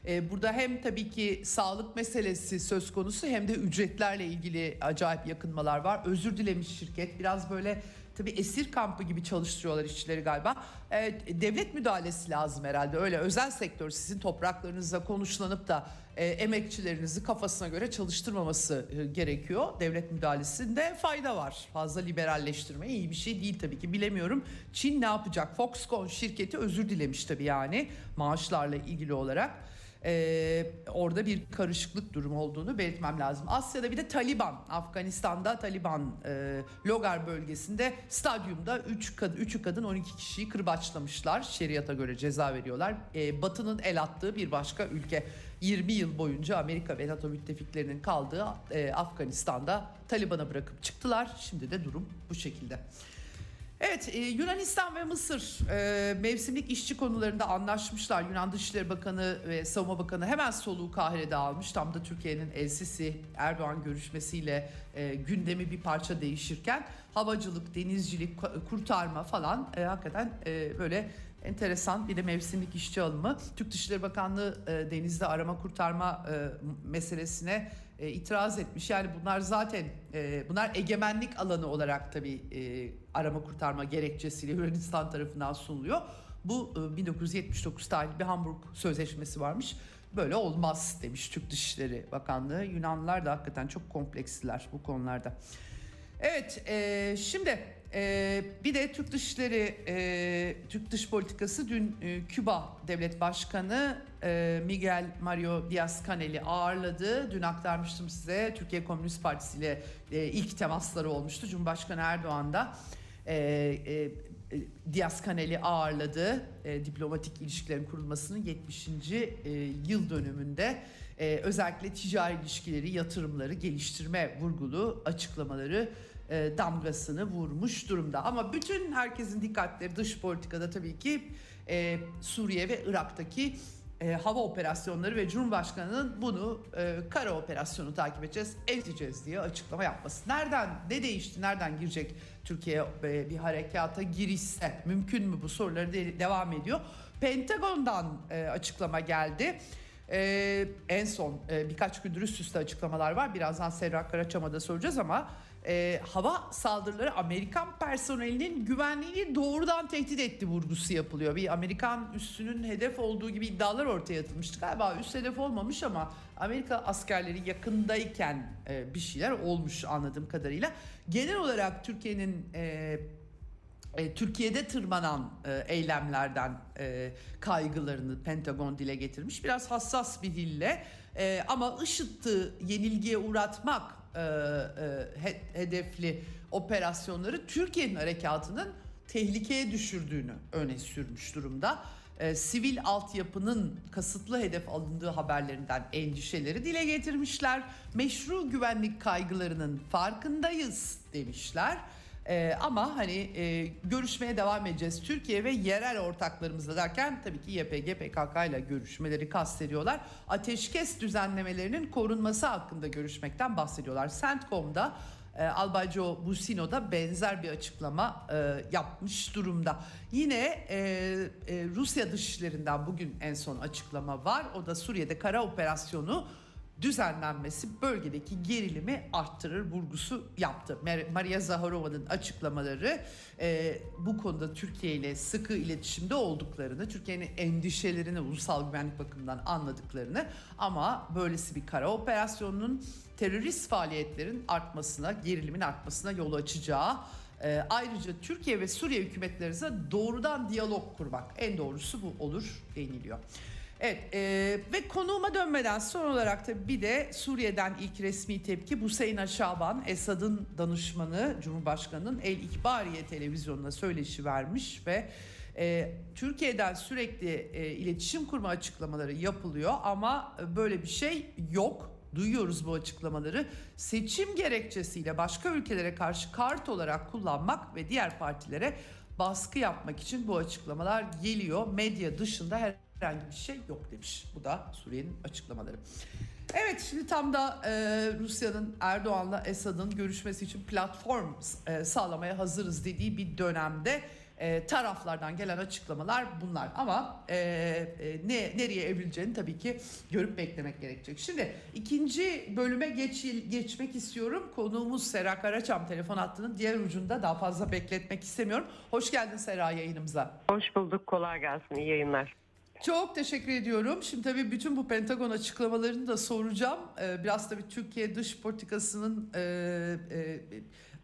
E, burada hem tabii ki sağlık meselesi söz konusu hem de ücretlerle ilgili acayip yakınmalar var. Özür dilemiş şirket, biraz böyle tabii esir kampı gibi çalıştırıyorlar işçileri galiba. Evet, devlet müdahalesi lazım herhalde. Öyle özel sektör sizin topraklarınızla konuşlanıp da e, emekçilerinizi kafasına göre çalıştırmaması e, gerekiyor. Devlet müdahalesinde fayda var. Fazla liberalleştirme iyi bir şey değil tabii ki, bilemiyorum. Çin ne yapacak? Foxconn şirketi özür dilemiş tabii, yani maaşlarla ilgili olarak. Ee, orada bir karışıklık durumu olduğunu belirtmem lazım. Asya'da bir de Taliban, Afganistan'da Taliban e, Logar bölgesinde stadyumda üç kad- üçü kadın on iki kişiyi kırbaçlamışlar. Şeriata göre ceza veriyorlar. Ee, Batı'nın el attığı bir başka ülke. yirmi yıl boyunca Amerika ve NATO müttefiklerinin kaldığı e, Afganistan'da Taliban'a bırakıp çıktılar. Şimdi de durum bu şekilde. Evet, e, Yunanistan ve Mısır e, mevsimlik işçi konularında anlaşmışlar. Yunan Dışişleri Bakanı ve Savunma Bakanı hemen soluğu Kahire'de almış. Tam da Türkiye'nin El-Sisi Erdoğan görüşmesiyle e, gündemi bir parça değişirken havacılık, denizcilik, kurtarma falan e, hakikaten e, böyle enteresan. Bir de mevsimlik işçi alımı. Türk Dışişleri Bakanlığı e, denizde arama kurtarma e, meselesine e, itiraz etmiş. Yani bunlar zaten e, bunlar egemenlik alanı olarak tabii e, arama kurtarma gerekçesiyle Yunanistan tarafından sunuluyor. Bu e, bin dokuz yüz yetmiş dokuz tarihli bir Hamburg Sözleşmesi varmış. Böyle olmaz demiş Türk Dışişleri Bakanlığı. Yunanlılar da hakikaten çok kompleksliler bu konularda. Evet, e, şimdi... Ee, bir de Türk Dışişleri, e, Türk Dış Politikası dün e, Küba Devlet Başkanı e, Miguel Mario Díaz-Canel'i ağırladı. Dün aktarmıştım size, Türkiye Komünist Partisi ile e, ilk temasları olmuştu. Cumhurbaşkanı Erdoğan da e, e, Díaz-Canel'i ağırladı. E, diplomatik ilişkilerin kurulmasının yetmişinci E, yıl dönümünde e, özellikle ticari ilişkileri, yatırımları, geliştirme vurgulu açıklamaları damgasını vurmuş durumda. Ama bütün herkesin dikkatleri dış politikada tabii ki e, Suriye ve Irak'taki e, hava operasyonları ve Cumhurbaşkanı'nın bunu e, kara operasyonu takip edeceğiz, edeceğiz diye açıklama yapması. Nereden, ne değişti, nereden girecek Türkiye e, bir harekata girişse? Mümkün mü bu soruları de, devam ediyor. Pentagon'dan e, açıklama geldi. E, en son e, birkaç gündür üst üste açıklamalar var. Birazdan Serra Karaçam'a da soracağız ama E, hava saldırıları Amerikan personelinin güvenliğini doğrudan tehdit etti vurgusu yapılıyor. Bir Amerikan üssünün hedef olduğu gibi iddialar ortaya atılmıştı. Galiba üs hedef olmamış ama Amerika askerleri yakındayken e, bir şeyler olmuş anladığım kadarıyla. Genel olarak Türkiye'nin e, e, Türkiye'de tırmanan e, eylemlerden e, kaygılarını Pentagon dile getirmiş. Biraz hassas bir dille e, ama IŞİD'i yenilgiye uğratmak e, e, hedefli operasyonları Türkiye'nin harekatının tehlikeye düşürdüğünü öne sürmüş durumda. E, sivil altyapının kasıtlı hedef alındığı haberlerinden endişeleri dile getirmişler. Meşru güvenlik kaygılarının farkındayız demişler. E, ama hani e, görüşmeye devam edeceğiz Türkiye ve yerel ortaklarımızla derken tabii ki Y P G, P K K ile görüşmeleri kastediyorlar. Ateşkes düzenlemelerinin korunması hakkında görüşmekten bahsediyorlar. CENTCOM'da Albay Joe Busino da benzer bir açıklama e, yapmış durumda. Yine e, e, Rusya dışişlerinden bugün en son açıklama var. O da Suriye'de kara operasyonu düzenlenmesi bölgedeki gerilimi arttırır vurgusu yaptı. Mar- Maria Zaharova'nın açıklamaları e, bu konuda Türkiye ile sıkı iletişimde olduklarını, Türkiye'nin endişelerini ulusal güvenlik bakımından anladıklarını ama böylesi bir kara operasyonunun terörist faaliyetlerin artmasına, gerilimin artmasına yol açacağı, e, ayrıca Türkiye ve Suriye hükümetleriyle doğrudan diyalog kurmak en doğrusu bu olur deniliyor. Evet e, ve konuğuma dönmeden son olarak da bir de Suriye'den ilk resmi tepki Hüseyin Şaban, Esad'ın danışmanı Cumhurbaşkanı'nın El İkbariye televizyonuna söyleşi vermiş ve e, Türkiye'den sürekli e, iletişim kurma açıklamaları yapılıyor ama böyle bir şey yok. Duyuyoruz bu açıklamaları. Seçim gerekçesiyle başka ülkelere karşı kart olarak kullanmak ve diğer partilere baskı yapmak için bu açıklamalar geliyor. Medya dışında herhangi bir şey yok demiş. Bu da Suriye'nin açıklamaları. Evet, şimdi tam da e, Rusya'nın Erdoğan'la Esad'ın görüşmesi için platform e, sağlamaya hazırız dediği bir dönemde e, taraflardan gelen açıklamalar bunlar. Ama e, e, ne nereye evrileceğini tabii ki görüp beklemek gerekecek. Şimdi ikinci bölüme geçil, geçmek istiyorum. Konuğumuz Sera Karaçam, telefon hattının diğer ucunda, daha fazla bekletmek istemiyorum. Hoş geldin Sera yayınımıza. Hoş bulduk, kolay gelsin, iyi yayınlar. Çok teşekkür ediyorum. Şimdi tabii bütün bu Pentagon açıklamalarını da soracağım. Ee, biraz tabii Türkiye dış politikasının e, e,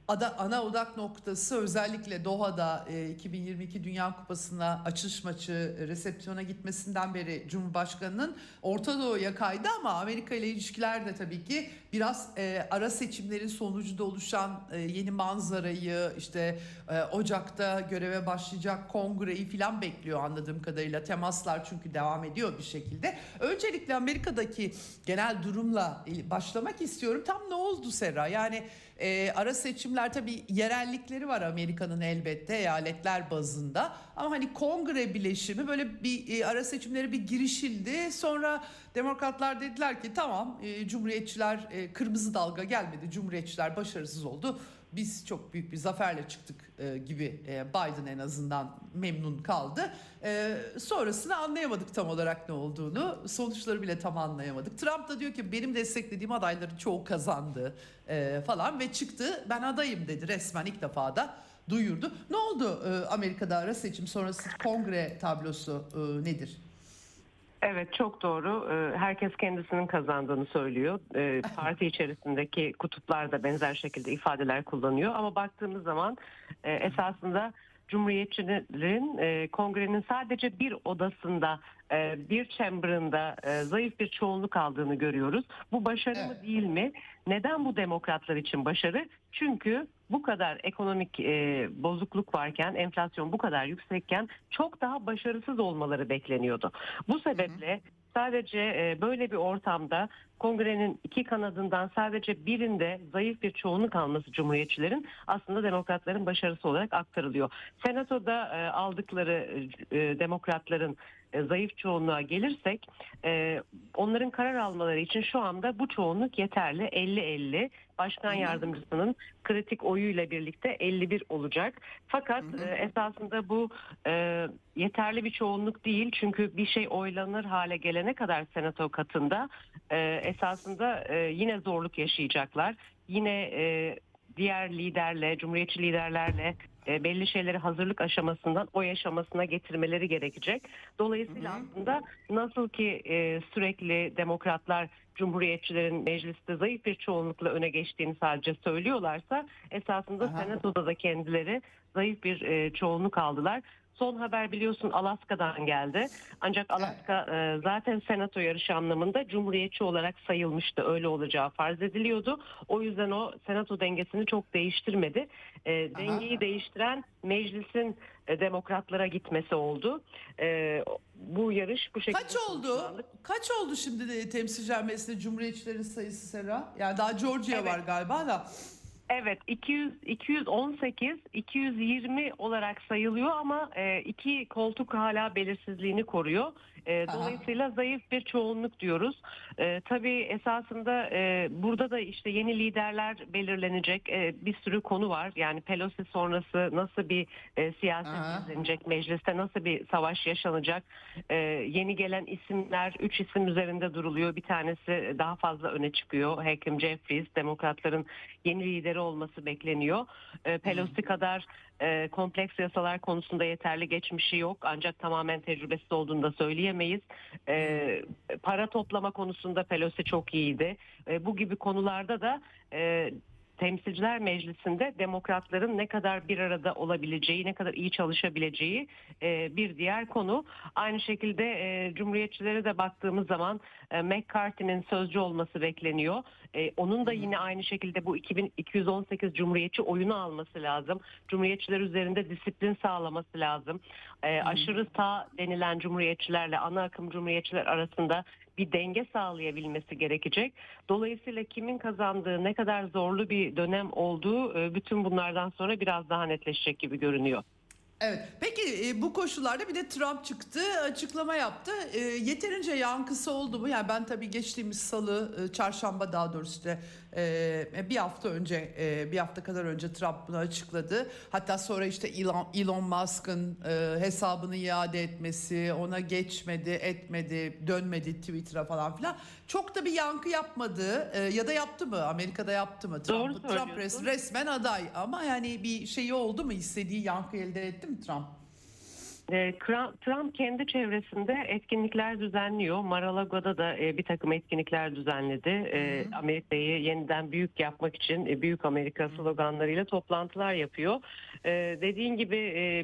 ada, ana odak noktası özellikle Doha'da e, iki bin yirmi iki Dünya Kupası'na açılış maçı resepsiyona gitmesinden beri Cumhurbaşkanı'nın Orta Doğu'ya kaydı ama Amerika ile ilişkiler de tabii ki biraz e, ara seçimlerin sonucunda oluşan e, yeni manzarayı, işte e, Ocak'ta göreve başlayacak kongreyi falan bekliyor anladığım kadarıyla. Temaslar çünkü devam ediyor bir şekilde. Öncelikle Amerika'daki genel durumla başlamak istiyorum. Tam ne oldu Serra? Yani e, ara seçim tabii yerellikleri var Amerika'nın elbette eyaletler bazında ama hani kongre bileşimi böyle bir e, ara seçimlere bir girişildi, sonra demokratlar dediler ki tamam e, cumhuriyetçiler e, kırmızı dalga gelmedi, cumhuriyetçiler başarısız oldu, biz çok büyük bir zaferle çıktık e, gibi e, Biden en azından memnun kaldı. E, sonrasını anlayamadık tam olarak ne olduğunu, sonuçları bile tam anlayamadık. Trump da diyor ki benim desteklediğim adayların çoğu kazandı e, falan ve çıktı, ben adayım dedi, resmen ilk defa da duyurdu. Ne oldu e, Amerika'da ara seçim sonrası kongre tablosu e, nedir? Evet, çok doğru. Herkes kendisinin kazandığını söylüyor. Parti içerisindeki kutuplar da benzer şekilde ifadeler kullanıyor. Ama baktığımız zaman esasında Cumhuriyetçilerin kongrenin sadece bir odasında, bir chamber'ında zayıf bir çoğunluk aldığını görüyoruz. Bu başarı evet. mı değil mi? Neden bu demokratlar için başarı? Çünkü bu kadar ekonomik e, bozukluk varken, enflasyon bu kadar yüksekken çok daha başarısız olmaları bekleniyordu. Bu sebeple sadece e, böyle bir ortamda kongrenin iki kanadından sadece birinde zayıf bir çoğunluk alması Cumhuriyetçilerin aslında demokratların başarısı olarak aktarılıyor. Senatoda e, aldıkları e, demokratların e, zayıf çoğunluğa gelirsek e, onların karar almaları için şu anda bu çoğunluk yeterli, elli elli. Başkan yardımcısının kritik oyuyla birlikte elli bir olacak. Fakat hı hı. E, esasında bu e, yeterli bir çoğunluk değil. Çünkü bir şey oylanır hale gelene kadar senato katında e, esasında e, yine zorluk yaşayacaklar. Yine e, diğer liderle, cumhuriyetçi liderlerle e, belli şeyleri hazırlık aşamasından oy aşamasına getirmeleri gerekecek. Dolayısıyla hı hı. aslında nasıl ki e, sürekli demokratlar cumhuriyetçilerin mecliste zayıf bir çoğunlukla öne geçtiğini sadece söylüyorlarsa esasında aha. senatoda da kendileri zayıf bir e, çoğunluk aldılar. Son haber biliyorsun Alaska'dan geldi. Ancak Alaska e, zaten senato yarışı anlamında cumhuriyetçi olarak sayılmıştı. Öyle olacağı farz ediliyordu. O yüzden o senato dengesini çok değiştirmedi. E, dengeyi aha. değiştiren meclisin e, demokratlara gitmesi oldu. E, bu yarış bu şekilde. Kaç oldu? Kaç oldu şimdi de temsilciler meclisinde cumhuriyetçilerin sayısı Sera? Yani daha Georgia evet. var galiba da. Evet, iki yüz, iki yüz on sekiz, iki yüz yirmi olarak sayılıyor ama e, iki koltuk hala belirsizliğini koruyor. E, dolayısıyla zayıf bir çoğunluk diyoruz. E, tabii esasında e, burada da işte yeni liderler belirlenecek e, bir sürü konu var. Yani Pelosi sonrası nasıl bir e, siyaset izlenecek, mecliste nasıl bir savaş yaşanacak. E, yeni gelen isimler, üç isim üzerinde duruluyor. Bir tanesi daha fazla öne çıkıyor. Hakeem Jeffries, demokratların yeni lideri olması bekleniyor. E, Pelosi hmm. kadar e, kompleks yasalar konusunda yeterli geçmişi yok. Ancak tamamen tecrübesiz olduğunu da söyleyemeyiz. E, para toplama konusunda Pelosi çok iyiydi. E, bu gibi konularda da e, Temsilciler Meclisi'nde demokratların ne kadar bir arada olabileceği, ne kadar iyi çalışabileceği e, bir diğer konu. Aynı şekilde e, cumhuriyetçilere de baktığımız zaman e, McCarthy'nin sözcü olması bekleniyor. E, onun da yine aynı şekilde bu iki bin iki yüz on sekiz cumhuriyetçi oyunu alması lazım. Cumhuriyetçiler üzerinde disiplin sağlaması lazım. E, aşırı sağ denilen cumhuriyetçilerle ana akım cumhuriyetçiler arasında bir denge sağlayabilmesi gerekecek. Dolayısıyla kimin kazandığı, ne kadar zorlu bir dönem olduğu bütün bunlardan sonra biraz daha netleşecek gibi görünüyor. Evet. Peki bu koşullarda bir de Trump çıktı, açıklama yaptı. E, yeterince yankısı oldu mu? Yani ben tabii geçtiğimiz salı, çarşamba daha doğrusu de, e, bir hafta önce, e, bir hafta kadar önce Trump bunu açıkladı. Hatta sonra işte Elon, Elon Musk'ın e, hesabını iade etmesi, ona geçmedi, etmedi, dönmedi Twitter'a falan filan. Çok da bir yankı yapmadı e, ya da yaptı mı? Amerika'da yaptı mı? Trump, Trump res, resmen aday ama yani bir şeyi oldu mu? İstediği yankı elde etti mi? Trump. Trump kendi çevresinde etkinlikler düzenliyor. Mar-a-Lago'da da bir takım etkinlikler düzenledi. Hı-hı. Amerika'yı yeniden büyük yapmak için Büyük Amerika sloganlarıyla toplantılar yapıyor. Dediğin gibi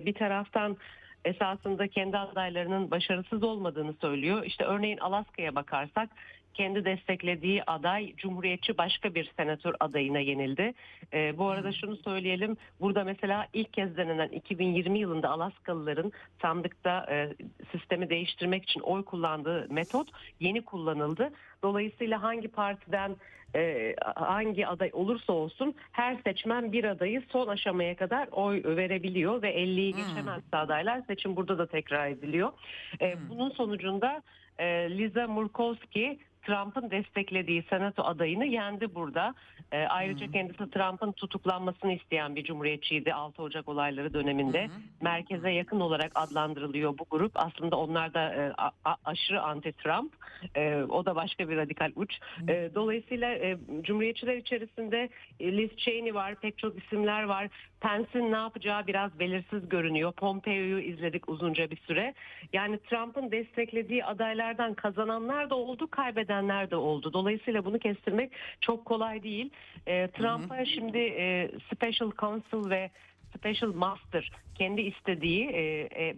bir taraftan esasında kendi adaylarının başarısız olmadığını söylüyor. İşte örneğin Alaska'ya bakarsak kendi desteklediği aday cumhuriyetçi başka bir senatör adayına yenildi. E, bu arada şunu söyleyelim. Burada mesela ilk kez denenen iki bin yirmi yılında Alaskalıların sandıkta e, sistemi değiştirmek için oy kullandığı metot yeni kullanıldı. Dolayısıyla hangi partiden e, hangi aday olursa olsun her seçmen bir adayı son aşamaya kadar oy verebiliyor ve elliyi geçemezse adaylar seçim burada da tekrar ediliyor. E, bunun sonucunda e, Lisa Murkowski Trump'ın desteklediği senato adayını yendi burada. E, ayrıca hı-hı. kendisi Trump'ın tutuklanmasını isteyen bir cumhuriyetçiydi altı Ocak olayları döneminde. Hı-hı. Merkeze yakın olarak adlandırılıyor bu grup. Aslında onlar da e, a, aşırı anti-Trump. E, o da başka bir radikal uç. E, dolayısıyla e, cumhuriyetçiler içerisinde e, Liz Cheney var, pek çok isimler var. Pence'in ne yapacağı biraz belirsiz görünüyor. Pompeo'yu izledik uzunca bir süre. Yani Trump'ın desteklediği adaylardan kazananlar da oldu, kaybedenler de oldu. Dolayısıyla bunu kestirmek çok kolay değil. E, Trump'a şimdi e, Special Counsel ve Special Master kendi istediği e,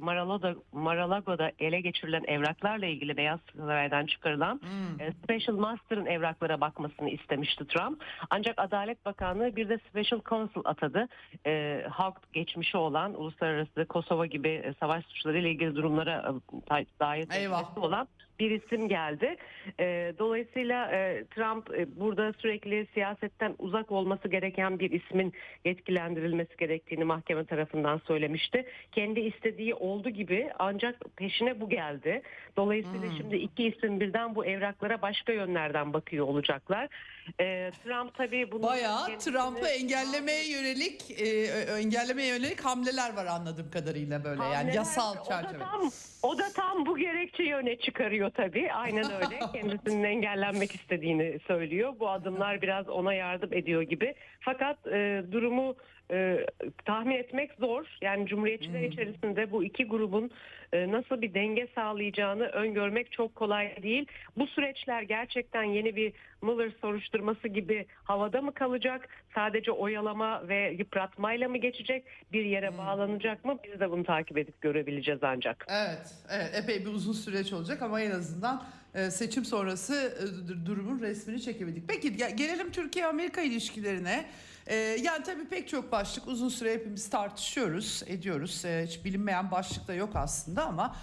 Mar-a-Lago'da ele geçirilen evraklarla ilgili Beyaz Saray'dan çıkarılan hmm. e, Special Master'ın evraklara bakmasını istemişti Trump. Ancak Adalet Bakanlığı bir de Special Counsel atadı. E, halk geçmişi olan uluslararası Kosova gibi e, savaş suçlarıyla ilgili durumlara e, dair olan bir isim geldi. E, dolayısıyla e, Trump e, burada sürekli siyasetten uzak olması gereken bir ismin yetkilendirilmesi gerektiğini mahkeme tarafından söylemişti. Kendi istediği oldu gibi ancak peşine bu geldi. Dolayısıyla hmm. şimdi iki isim birden bu evraklara başka yönlerden bakıyor olacaklar. E, Trump tabii bunu bayağı kendisini... Trump'ı engellemeye yönelik e, engellemeye yönelik hamleler var anladığım kadarıyla, böyle hamleler, yani yasal çerçeve. O, o da tam bu gerekçeyi öne çıkarıyor tabii. Aynen öyle. Kendisinin engellenmek istediğini söylüyor. Bu adımlar biraz ona yardım ediyor gibi. Fakat e, durumu e, tahmin etmek zor. Yani Cumhuriyetçiler hmm. içerisinde bu iki grubun e, nasıl bir denge sağlayacağını öngörmek çok kolay değil. Bu süreçler gerçekten yeni bir Mueller soruşturması gibi havada mı kalacak? Sadece oyalama ve yıpratmayla mı geçecek? Bir yere hmm. bağlanacak mı? Biz de bunu takip edip görebileceğiz ancak. Evet, evet, epey bir uzun süreç olacak ama en azından seçim sonrası durumun resmini çekebildik. Peki gelelim Türkiye-Amerika ilişkilerine. Yani tabii pek çok başlık uzun süre hepimiz tartışıyoruz, ediyoruz. Hiç bilinmeyen başlık da yok aslında ama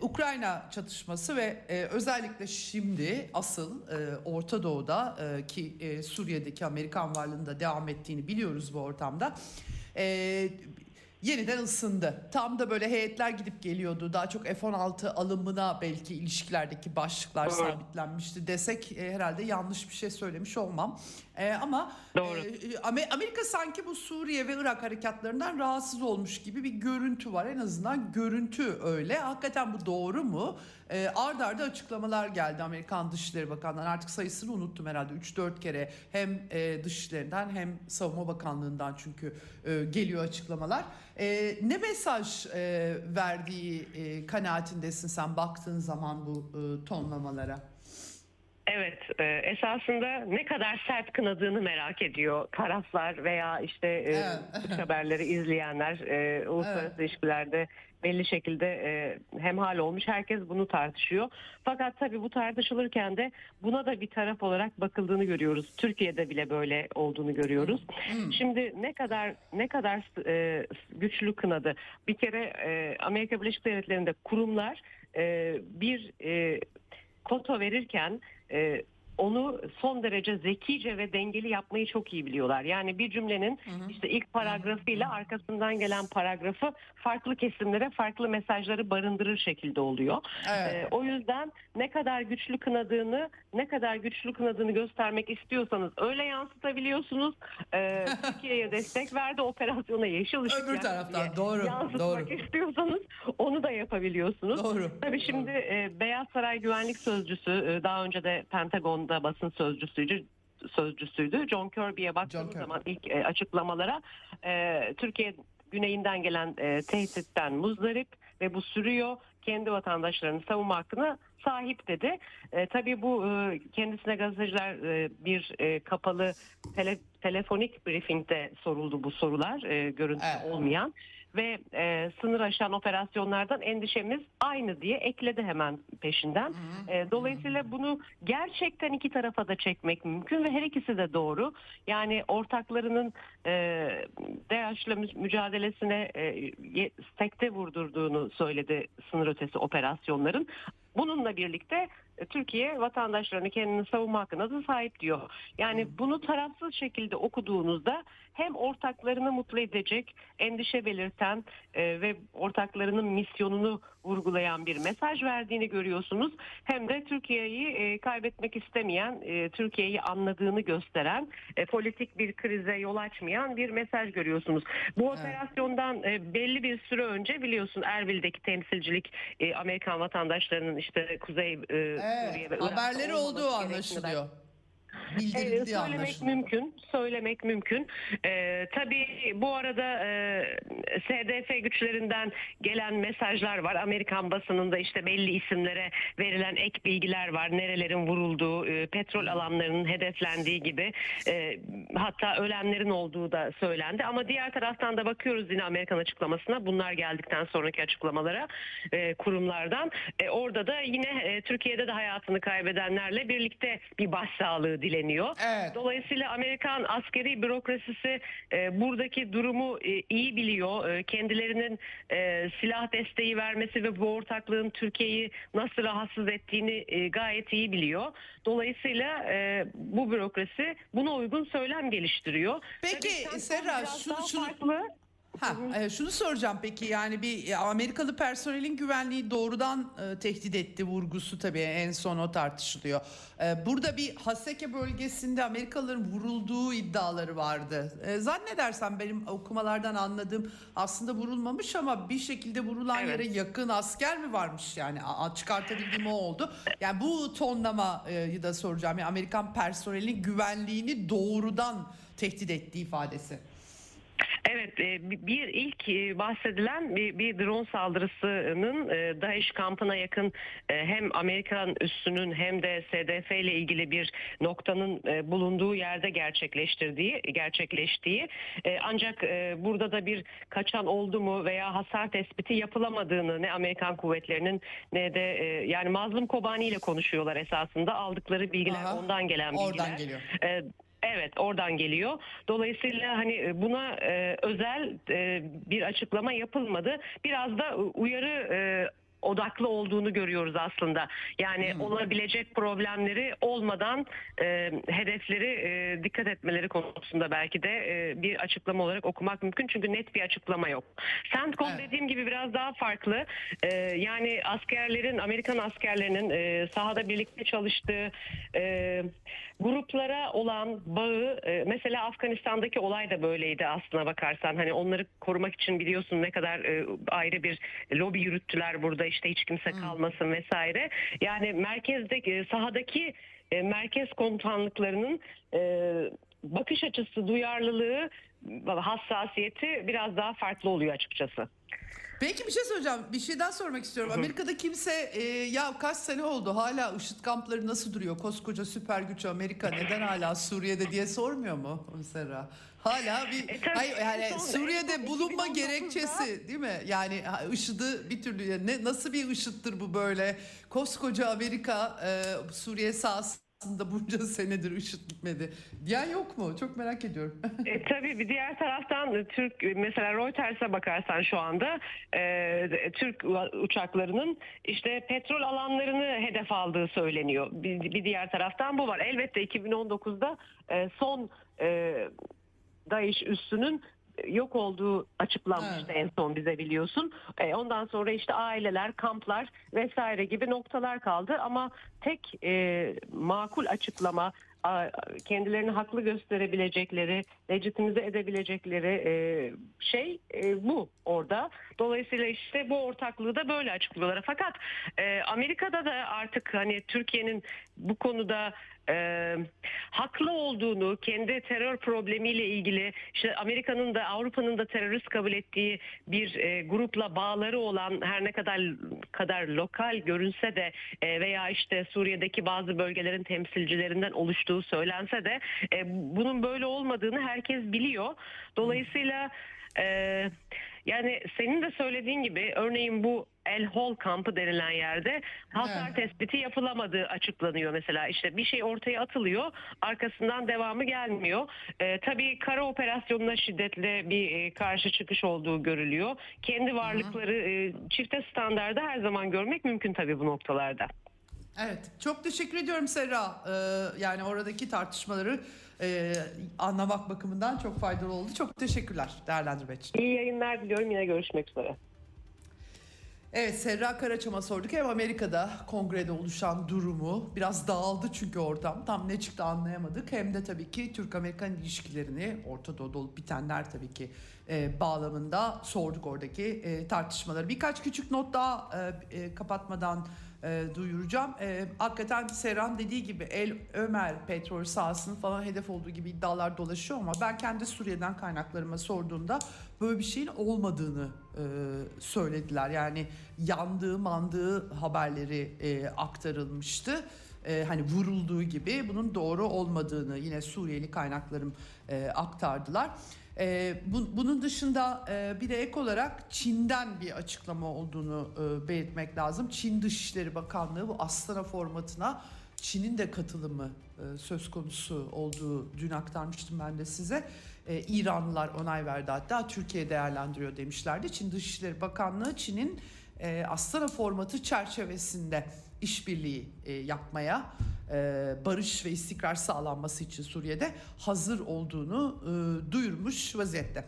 Ukrayna çatışması ve özellikle şimdi asıl Orta Doğu'da ki Suriye'deki Amerikan varlığının da devam ettiğini biliyoruz bu ortamda. Yeniden ısındı. Tam da böyle heyetler gidip geliyordu. Daha çok F on altı alımına belki ilişkilerdeki başlıklar Doğru. sabitlenmişti desek e, herhalde yanlış bir şey söylemiş olmam. E, ama e, Amerika sanki bu Suriye ve Irak harekatlarından rahatsız olmuş gibi bir görüntü var. En azından görüntü öyle. Hakikaten bu doğru mu? E, ard arda açıklamalar geldi Amerikan Dışişleri Bakanlığı'ndan. Artık sayısını unuttum herhalde. üç dört kere hem e, Dışişleri'nden hem Savunma Bakanlığı'ndan çünkü e, geliyor açıklamalar. Ee, ne mesaj e, verdiği e, kanaatindesin sen baktığın zaman bu e, tonlamalara? Evet, e, esasında ne kadar sert kınadığını merak ediyor taraflar veya işte e, evet. haberleri izleyenler, e, uluslararası evet. ilişkilerde belli şekilde e, hemhal olmuş. Herkes bunu tartışıyor. Fakat tabii bu tartışılırken de buna da bir taraf olarak bakıldığını görüyoruz. Türkiye'de bile böyle olduğunu görüyoruz. Hmm. Şimdi ne kadar ne kadar e, güçlü kınadı. Bir kere e, Amerika Birleşik Devletleri'nde kurumlar e, bir e, koto verirken e, onu son derece zekice ve dengeli yapmayı çok iyi biliyorlar. Yani bir cümlenin işte ilk paragrafıyla arkasından gelen paragrafı farklı kesimlere farklı mesajları barındırır şekilde oluyor. Evet. Ee, o yüzden ne kadar güçlü kınadığını, ne kadar güçlü kınadığını göstermek istiyorsanız öyle yansıtabiliyorsunuz. Ee, Türkiye'ye destek verdi, operasyona yeşil ışık öbür taraftan doğru yansıtmak doğru. istiyorsanız onu da yapabiliyorsunuz. Doğru. Tabii şimdi doğru. Beyaz Saray Güvenlik Sözcüsü, daha önce de Pentagon da basın sözcüsüydü. sözcüsüydü. John Kirby'ye baktığımız John zaman Kirby. ilk e, açıklamalara e, Türkiye güneyinden gelen e, tehditten muzdarip ve bu sürüyor. Kendi vatandaşlarının savunma hakkına sahip dedi. E, tabii bu e, kendisine gazeteciler e, bir e, kapalı tele, telefonik briefingde soruldu bu sorular. E, görüntü evet. olmayan ve e, sınır aşan operasyonlardan endişemiz aynı diye ekledi hemen peşinden. E, dolayısıyla bunu gerçekten iki tarafa da çekmek mümkün ve her ikisi de doğru. Yani ortaklarının e, D A Eş'le mücadelesine e, sekte vurdurduğunu söyledi sınır ötesi operasyonların. Bununla birlikte Türkiye vatandaşlarını kendini savunma hakkına da sahip diyor. Yani bunu tarafsız şekilde okuduğunuzda hem ortaklarını mutlu edecek, endişe belirten ve ortaklarının misyonunu vurgulayan bir mesaj verdiğini görüyorsunuz. Hem de Türkiye'yi kaybetmek istemeyen, Türkiye'yi anladığını gösteren, politik bir krize yol açmayan bir mesaj görüyorsunuz. Bu operasyondan belli bir süre önce biliyorsun Erbil'deki temsilcilik Amerikan vatandaşlarının işte Kuzey evet, Suriye ve haberleri olduğu anlaşılıyor. Ee, söylemek anlaşılıyor. mümkün, söylemek mümkün. Ee, tabii bu arada e, S D F güçlerinden gelen mesajlar var. Amerikan basınında işte belli isimlere verilen ek bilgiler var. Nerelerin vurulduğu, e, petrol alanlarının hedeflendiği gibi e, hatta ölenlerin olduğu da söylendi. Ama diğer taraftan da bakıyoruz yine Amerikan açıklamasına. Bunlar geldikten sonraki açıklamalara e, kurumlardan. E, orada da yine e, Türkiye'de de hayatını kaybedenlerle birlikte bir başsağlığı dileniyor. Evet. Dolayısıyla Amerikan askeri bürokrasisi e, buradaki durumu e, iyi biliyor. E, kendilerinin e, silah desteği vermesi ve bu ortaklığın Türkiye'yi nasıl rahatsız ettiğini e, gayet iyi biliyor. Dolayısıyla e, bu bürokrasi buna uygun söylem geliştiriyor. Peki Serra şunu şunu... farklı... Ha, e, şunu soracağım peki, yani bir Amerikalı personelin güvenliği doğrudan e, tehdit etti vurgusu tabii en son o tartışılıyor. E, burada bir Haseke bölgesinde Amerikalıların vurulduğu iddiaları vardı. E, zannedersem benim okumalardan anladığım aslında vurulmamış ama bir şekilde vurulan evet. yere yakın asker mi varmış yani, a, çıkartabildiğim o oldu. Yani bu tonlamayı da soracağım. Yani Amerikan personelin güvenliğini doğrudan tehdit ettiği ifadesi. Evet, bir ilk bahsedilen bir, bir drone saldırısının DAEŞ kampına yakın hem Amerikan üssünün hem de S D F ile ilgili bir noktanın bulunduğu yerde gerçekleştirdiği gerçekleştiği ancak burada da bir kaçan oldu mu veya hasar tespiti yapılamadığını ne Amerikan kuvvetlerinin ne de yani Mazlum Kobani ile konuşuyorlar esasında, aldıkları bilgiler Aha, ondan gelen bilgiler. Oradan geliyor. E, Evet, oradan geliyor. Dolayısıyla hani buna e, özel e, bir açıklama yapılmadı. Biraz da uyarı e, odaklı olduğunu görüyoruz aslında. Yani hmm. olabilecek problemleri olmadan e, hedefleri e, dikkat etmeleri konusunda belki de e, bir açıklama olarak okumak mümkün. Çünkü net bir açıklama yok. CENTCOM evet. dediğim gibi biraz daha farklı. E, yani askerlerin, Amerikan askerlerinin e, sahada birlikte çalıştığı e, gruplara olan bağı, e, mesela Afganistan'daki olay da böyleydi aslına bakarsan. Hani onları korumak için biliyorsun ne kadar e, ayrı bir lobi yürüttüler burada. İşte hiç kimse kalmasın vesaire. Yani merkezdeki, sahadaki e, merkez komutanlıklarının e, bakış açısı, duyarlılığı, hassasiyeti biraz daha farklı oluyor açıkçası. Peki bir şey soracağım. Bir şey daha sormak istiyorum. Hı-hı. Amerika'da kimse e, ya kaç sene oldu hala IŞİD kampları nasıl duruyor? Koskoca süper güç Amerika neden hala Suriye'de diye sormuyor mu mesela? Hala bir e, tabii, hayır, yani son, Suriye'de bulunma gerekçesi değil mi? Yani IŞİD'i bir türlü ne, nasıl bir IŞİD'tir bu böyle? Koskoca Amerika e, Suriye sahası aslında bunca senedir IŞİD gitmedi. Diyen yok mu? Çok merak ediyorum. e, tabii bir diğer taraftan Türk, mesela Reuters'a bakarsan şu anda e, Türk uçaklarının işte petrol alanlarını hedef aldığı söyleniyor. Bir, bir diğer taraftan bu var. Elbette iki bin on dokuzda e, son e, DAEŞ üssünün yok olduğu açıklanmıştı evet. en son bize biliyorsun. E, ondan sonra işte aileler, kamplar vesaire gibi noktalar kaldı ama tek e, makul açıklama, a, kendilerini haklı gösterebilecekleri, legitimize edebilecekleri e, şey e, bu orada. Dolayısıyla işte bu ortaklığı da böyle açıklıyorlar. Fakat e, Amerika'da da artık hani Türkiye'nin bu konuda E, haklı olduğunu, kendi terör problemiyle ilgili işte Amerika'nın da Avrupa'nın da terörist kabul ettiği bir e, grupla bağları olan, her ne kadar kadar lokal görünse de e, veya işte Suriye'deki bazı bölgelerin temsilcilerinden oluştuğu söylense de e, bunun böyle olmadığını herkes biliyor. Dolayısıyla e, yani senin de söylediğin gibi örneğin bu El Hol kampı denilen yerde hasar evet. tespiti yapılamadığı açıklanıyor mesela. İşte bir şey ortaya atılıyor, arkasından devamı gelmiyor. Ee, tabii kara operasyonuna şiddetle bir e, karşı çıkış olduğu görülüyor. Kendi varlıkları e, çifte standarda her zaman görmek mümkün tabii bu noktalarda. Evet, çok teşekkür ediyorum Serra. Ee, yani oradaki tartışmaları e, anlamak bakımından çok faydalı oldu. Çok teşekkürler değerlendirme için. İyi yayınlar diliyorum, yine görüşmek üzere. Evet, Serra Karaçam'a sorduk. Hem Amerika'da kongrede oluşan durumu, biraz dağıldı çünkü ortam, tam ne çıktı anlayamadık. Hem de tabii ki Türk-Amerikan ilişkilerini, Orta Doğu'da olup bitenler tabii ki e, bağlamında sorduk oradaki e, tartışmaları. Birkaç küçük not daha e, e, kapatmadan e, duyuracağım. E, hakikaten Serra'nın dediği gibi El Ömer petrol sahasının falan hedef olduğu gibi iddialar dolaşıyor ama ben kendi Suriye'den kaynaklarıma sorduğumda böyle bir şeyin olmadığını e, söylediler. Yani yandığı mandığı haberleri e, aktarılmıştı. E, hani vurulduğu gibi bunun doğru olmadığını yine Suriyeli kaynaklarım e, aktardılar. E, bu, bunun dışında e, bir de ek olarak Çin'den bir açıklama olduğunu e, belirtmek lazım. Çin Dışişleri Bakanlığı bu Astana formatına Çin'in de katılımı e, söz konusu olduğu dün aktarmıştım ben de size. E, İranlılar onay verdi, hatta Türkiye değerlendiriyor demişlerdi. Çin Dışişleri Bakanlığı Çin'in e, Astana formatı çerçevesinde işbirliği e, yapmaya, e, barış ve istikrar sağlanması için Suriye'de hazır olduğunu e, duyurmuş vaziyette.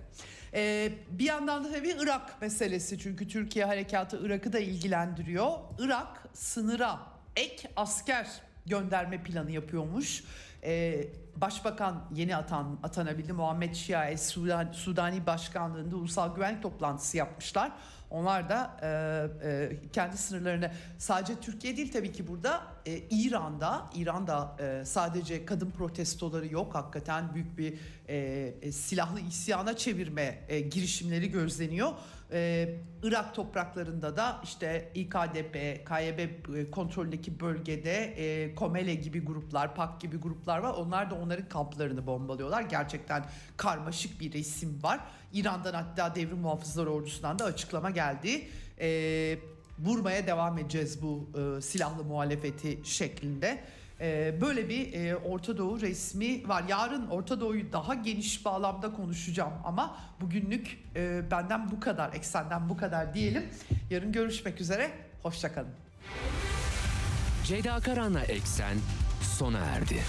Ee, bir yandan da tabii Irak meselesi, çünkü Türkiye harekatı Irak'ı da ilgilendiriyor. Irak sınıra ek asker gönderme planı yapıyormuş. Ee, Başbakan yeni atan, atanabildi. Muhammed Şia Sudan, Sudani Başkanlığı'nda ulusal güvenlik toplantısı yapmışlar. Onlar da e, e, kendi sınırlarını, sadece Türkiye değil tabii ki burada, e, İran'da, İran'da e, sadece kadın protestoları yok. Hakikaten büyük bir e, e, silahlı isyana çevirme e, girişimleri gözleniyor. E, Irak topraklarında da işte İ K D P, K Y B kontrolündeki bölgede e, Komele gibi gruplar, P A K gibi gruplar var. Onlar da onların kamplarını bombalıyorlar. Gerçekten karmaşık bir resim var. İran'dan hatta Devrim Muhafızları Ordusu'ndan da açıklama geldi. E, vurmaya devam edeceğiz bu e, silahlı muhalefeti şeklinde. E, böyle bir e, Orta Doğu resmi var. Yarın Orta Doğu'yu daha geniş bağlamda konuşacağım ama bugünlük e, benden bu kadar, Eksen'den bu kadar diyelim. Yarın görüşmek üzere. Hoşçakalın. Ceyda Karan'la Eksen sona erdi.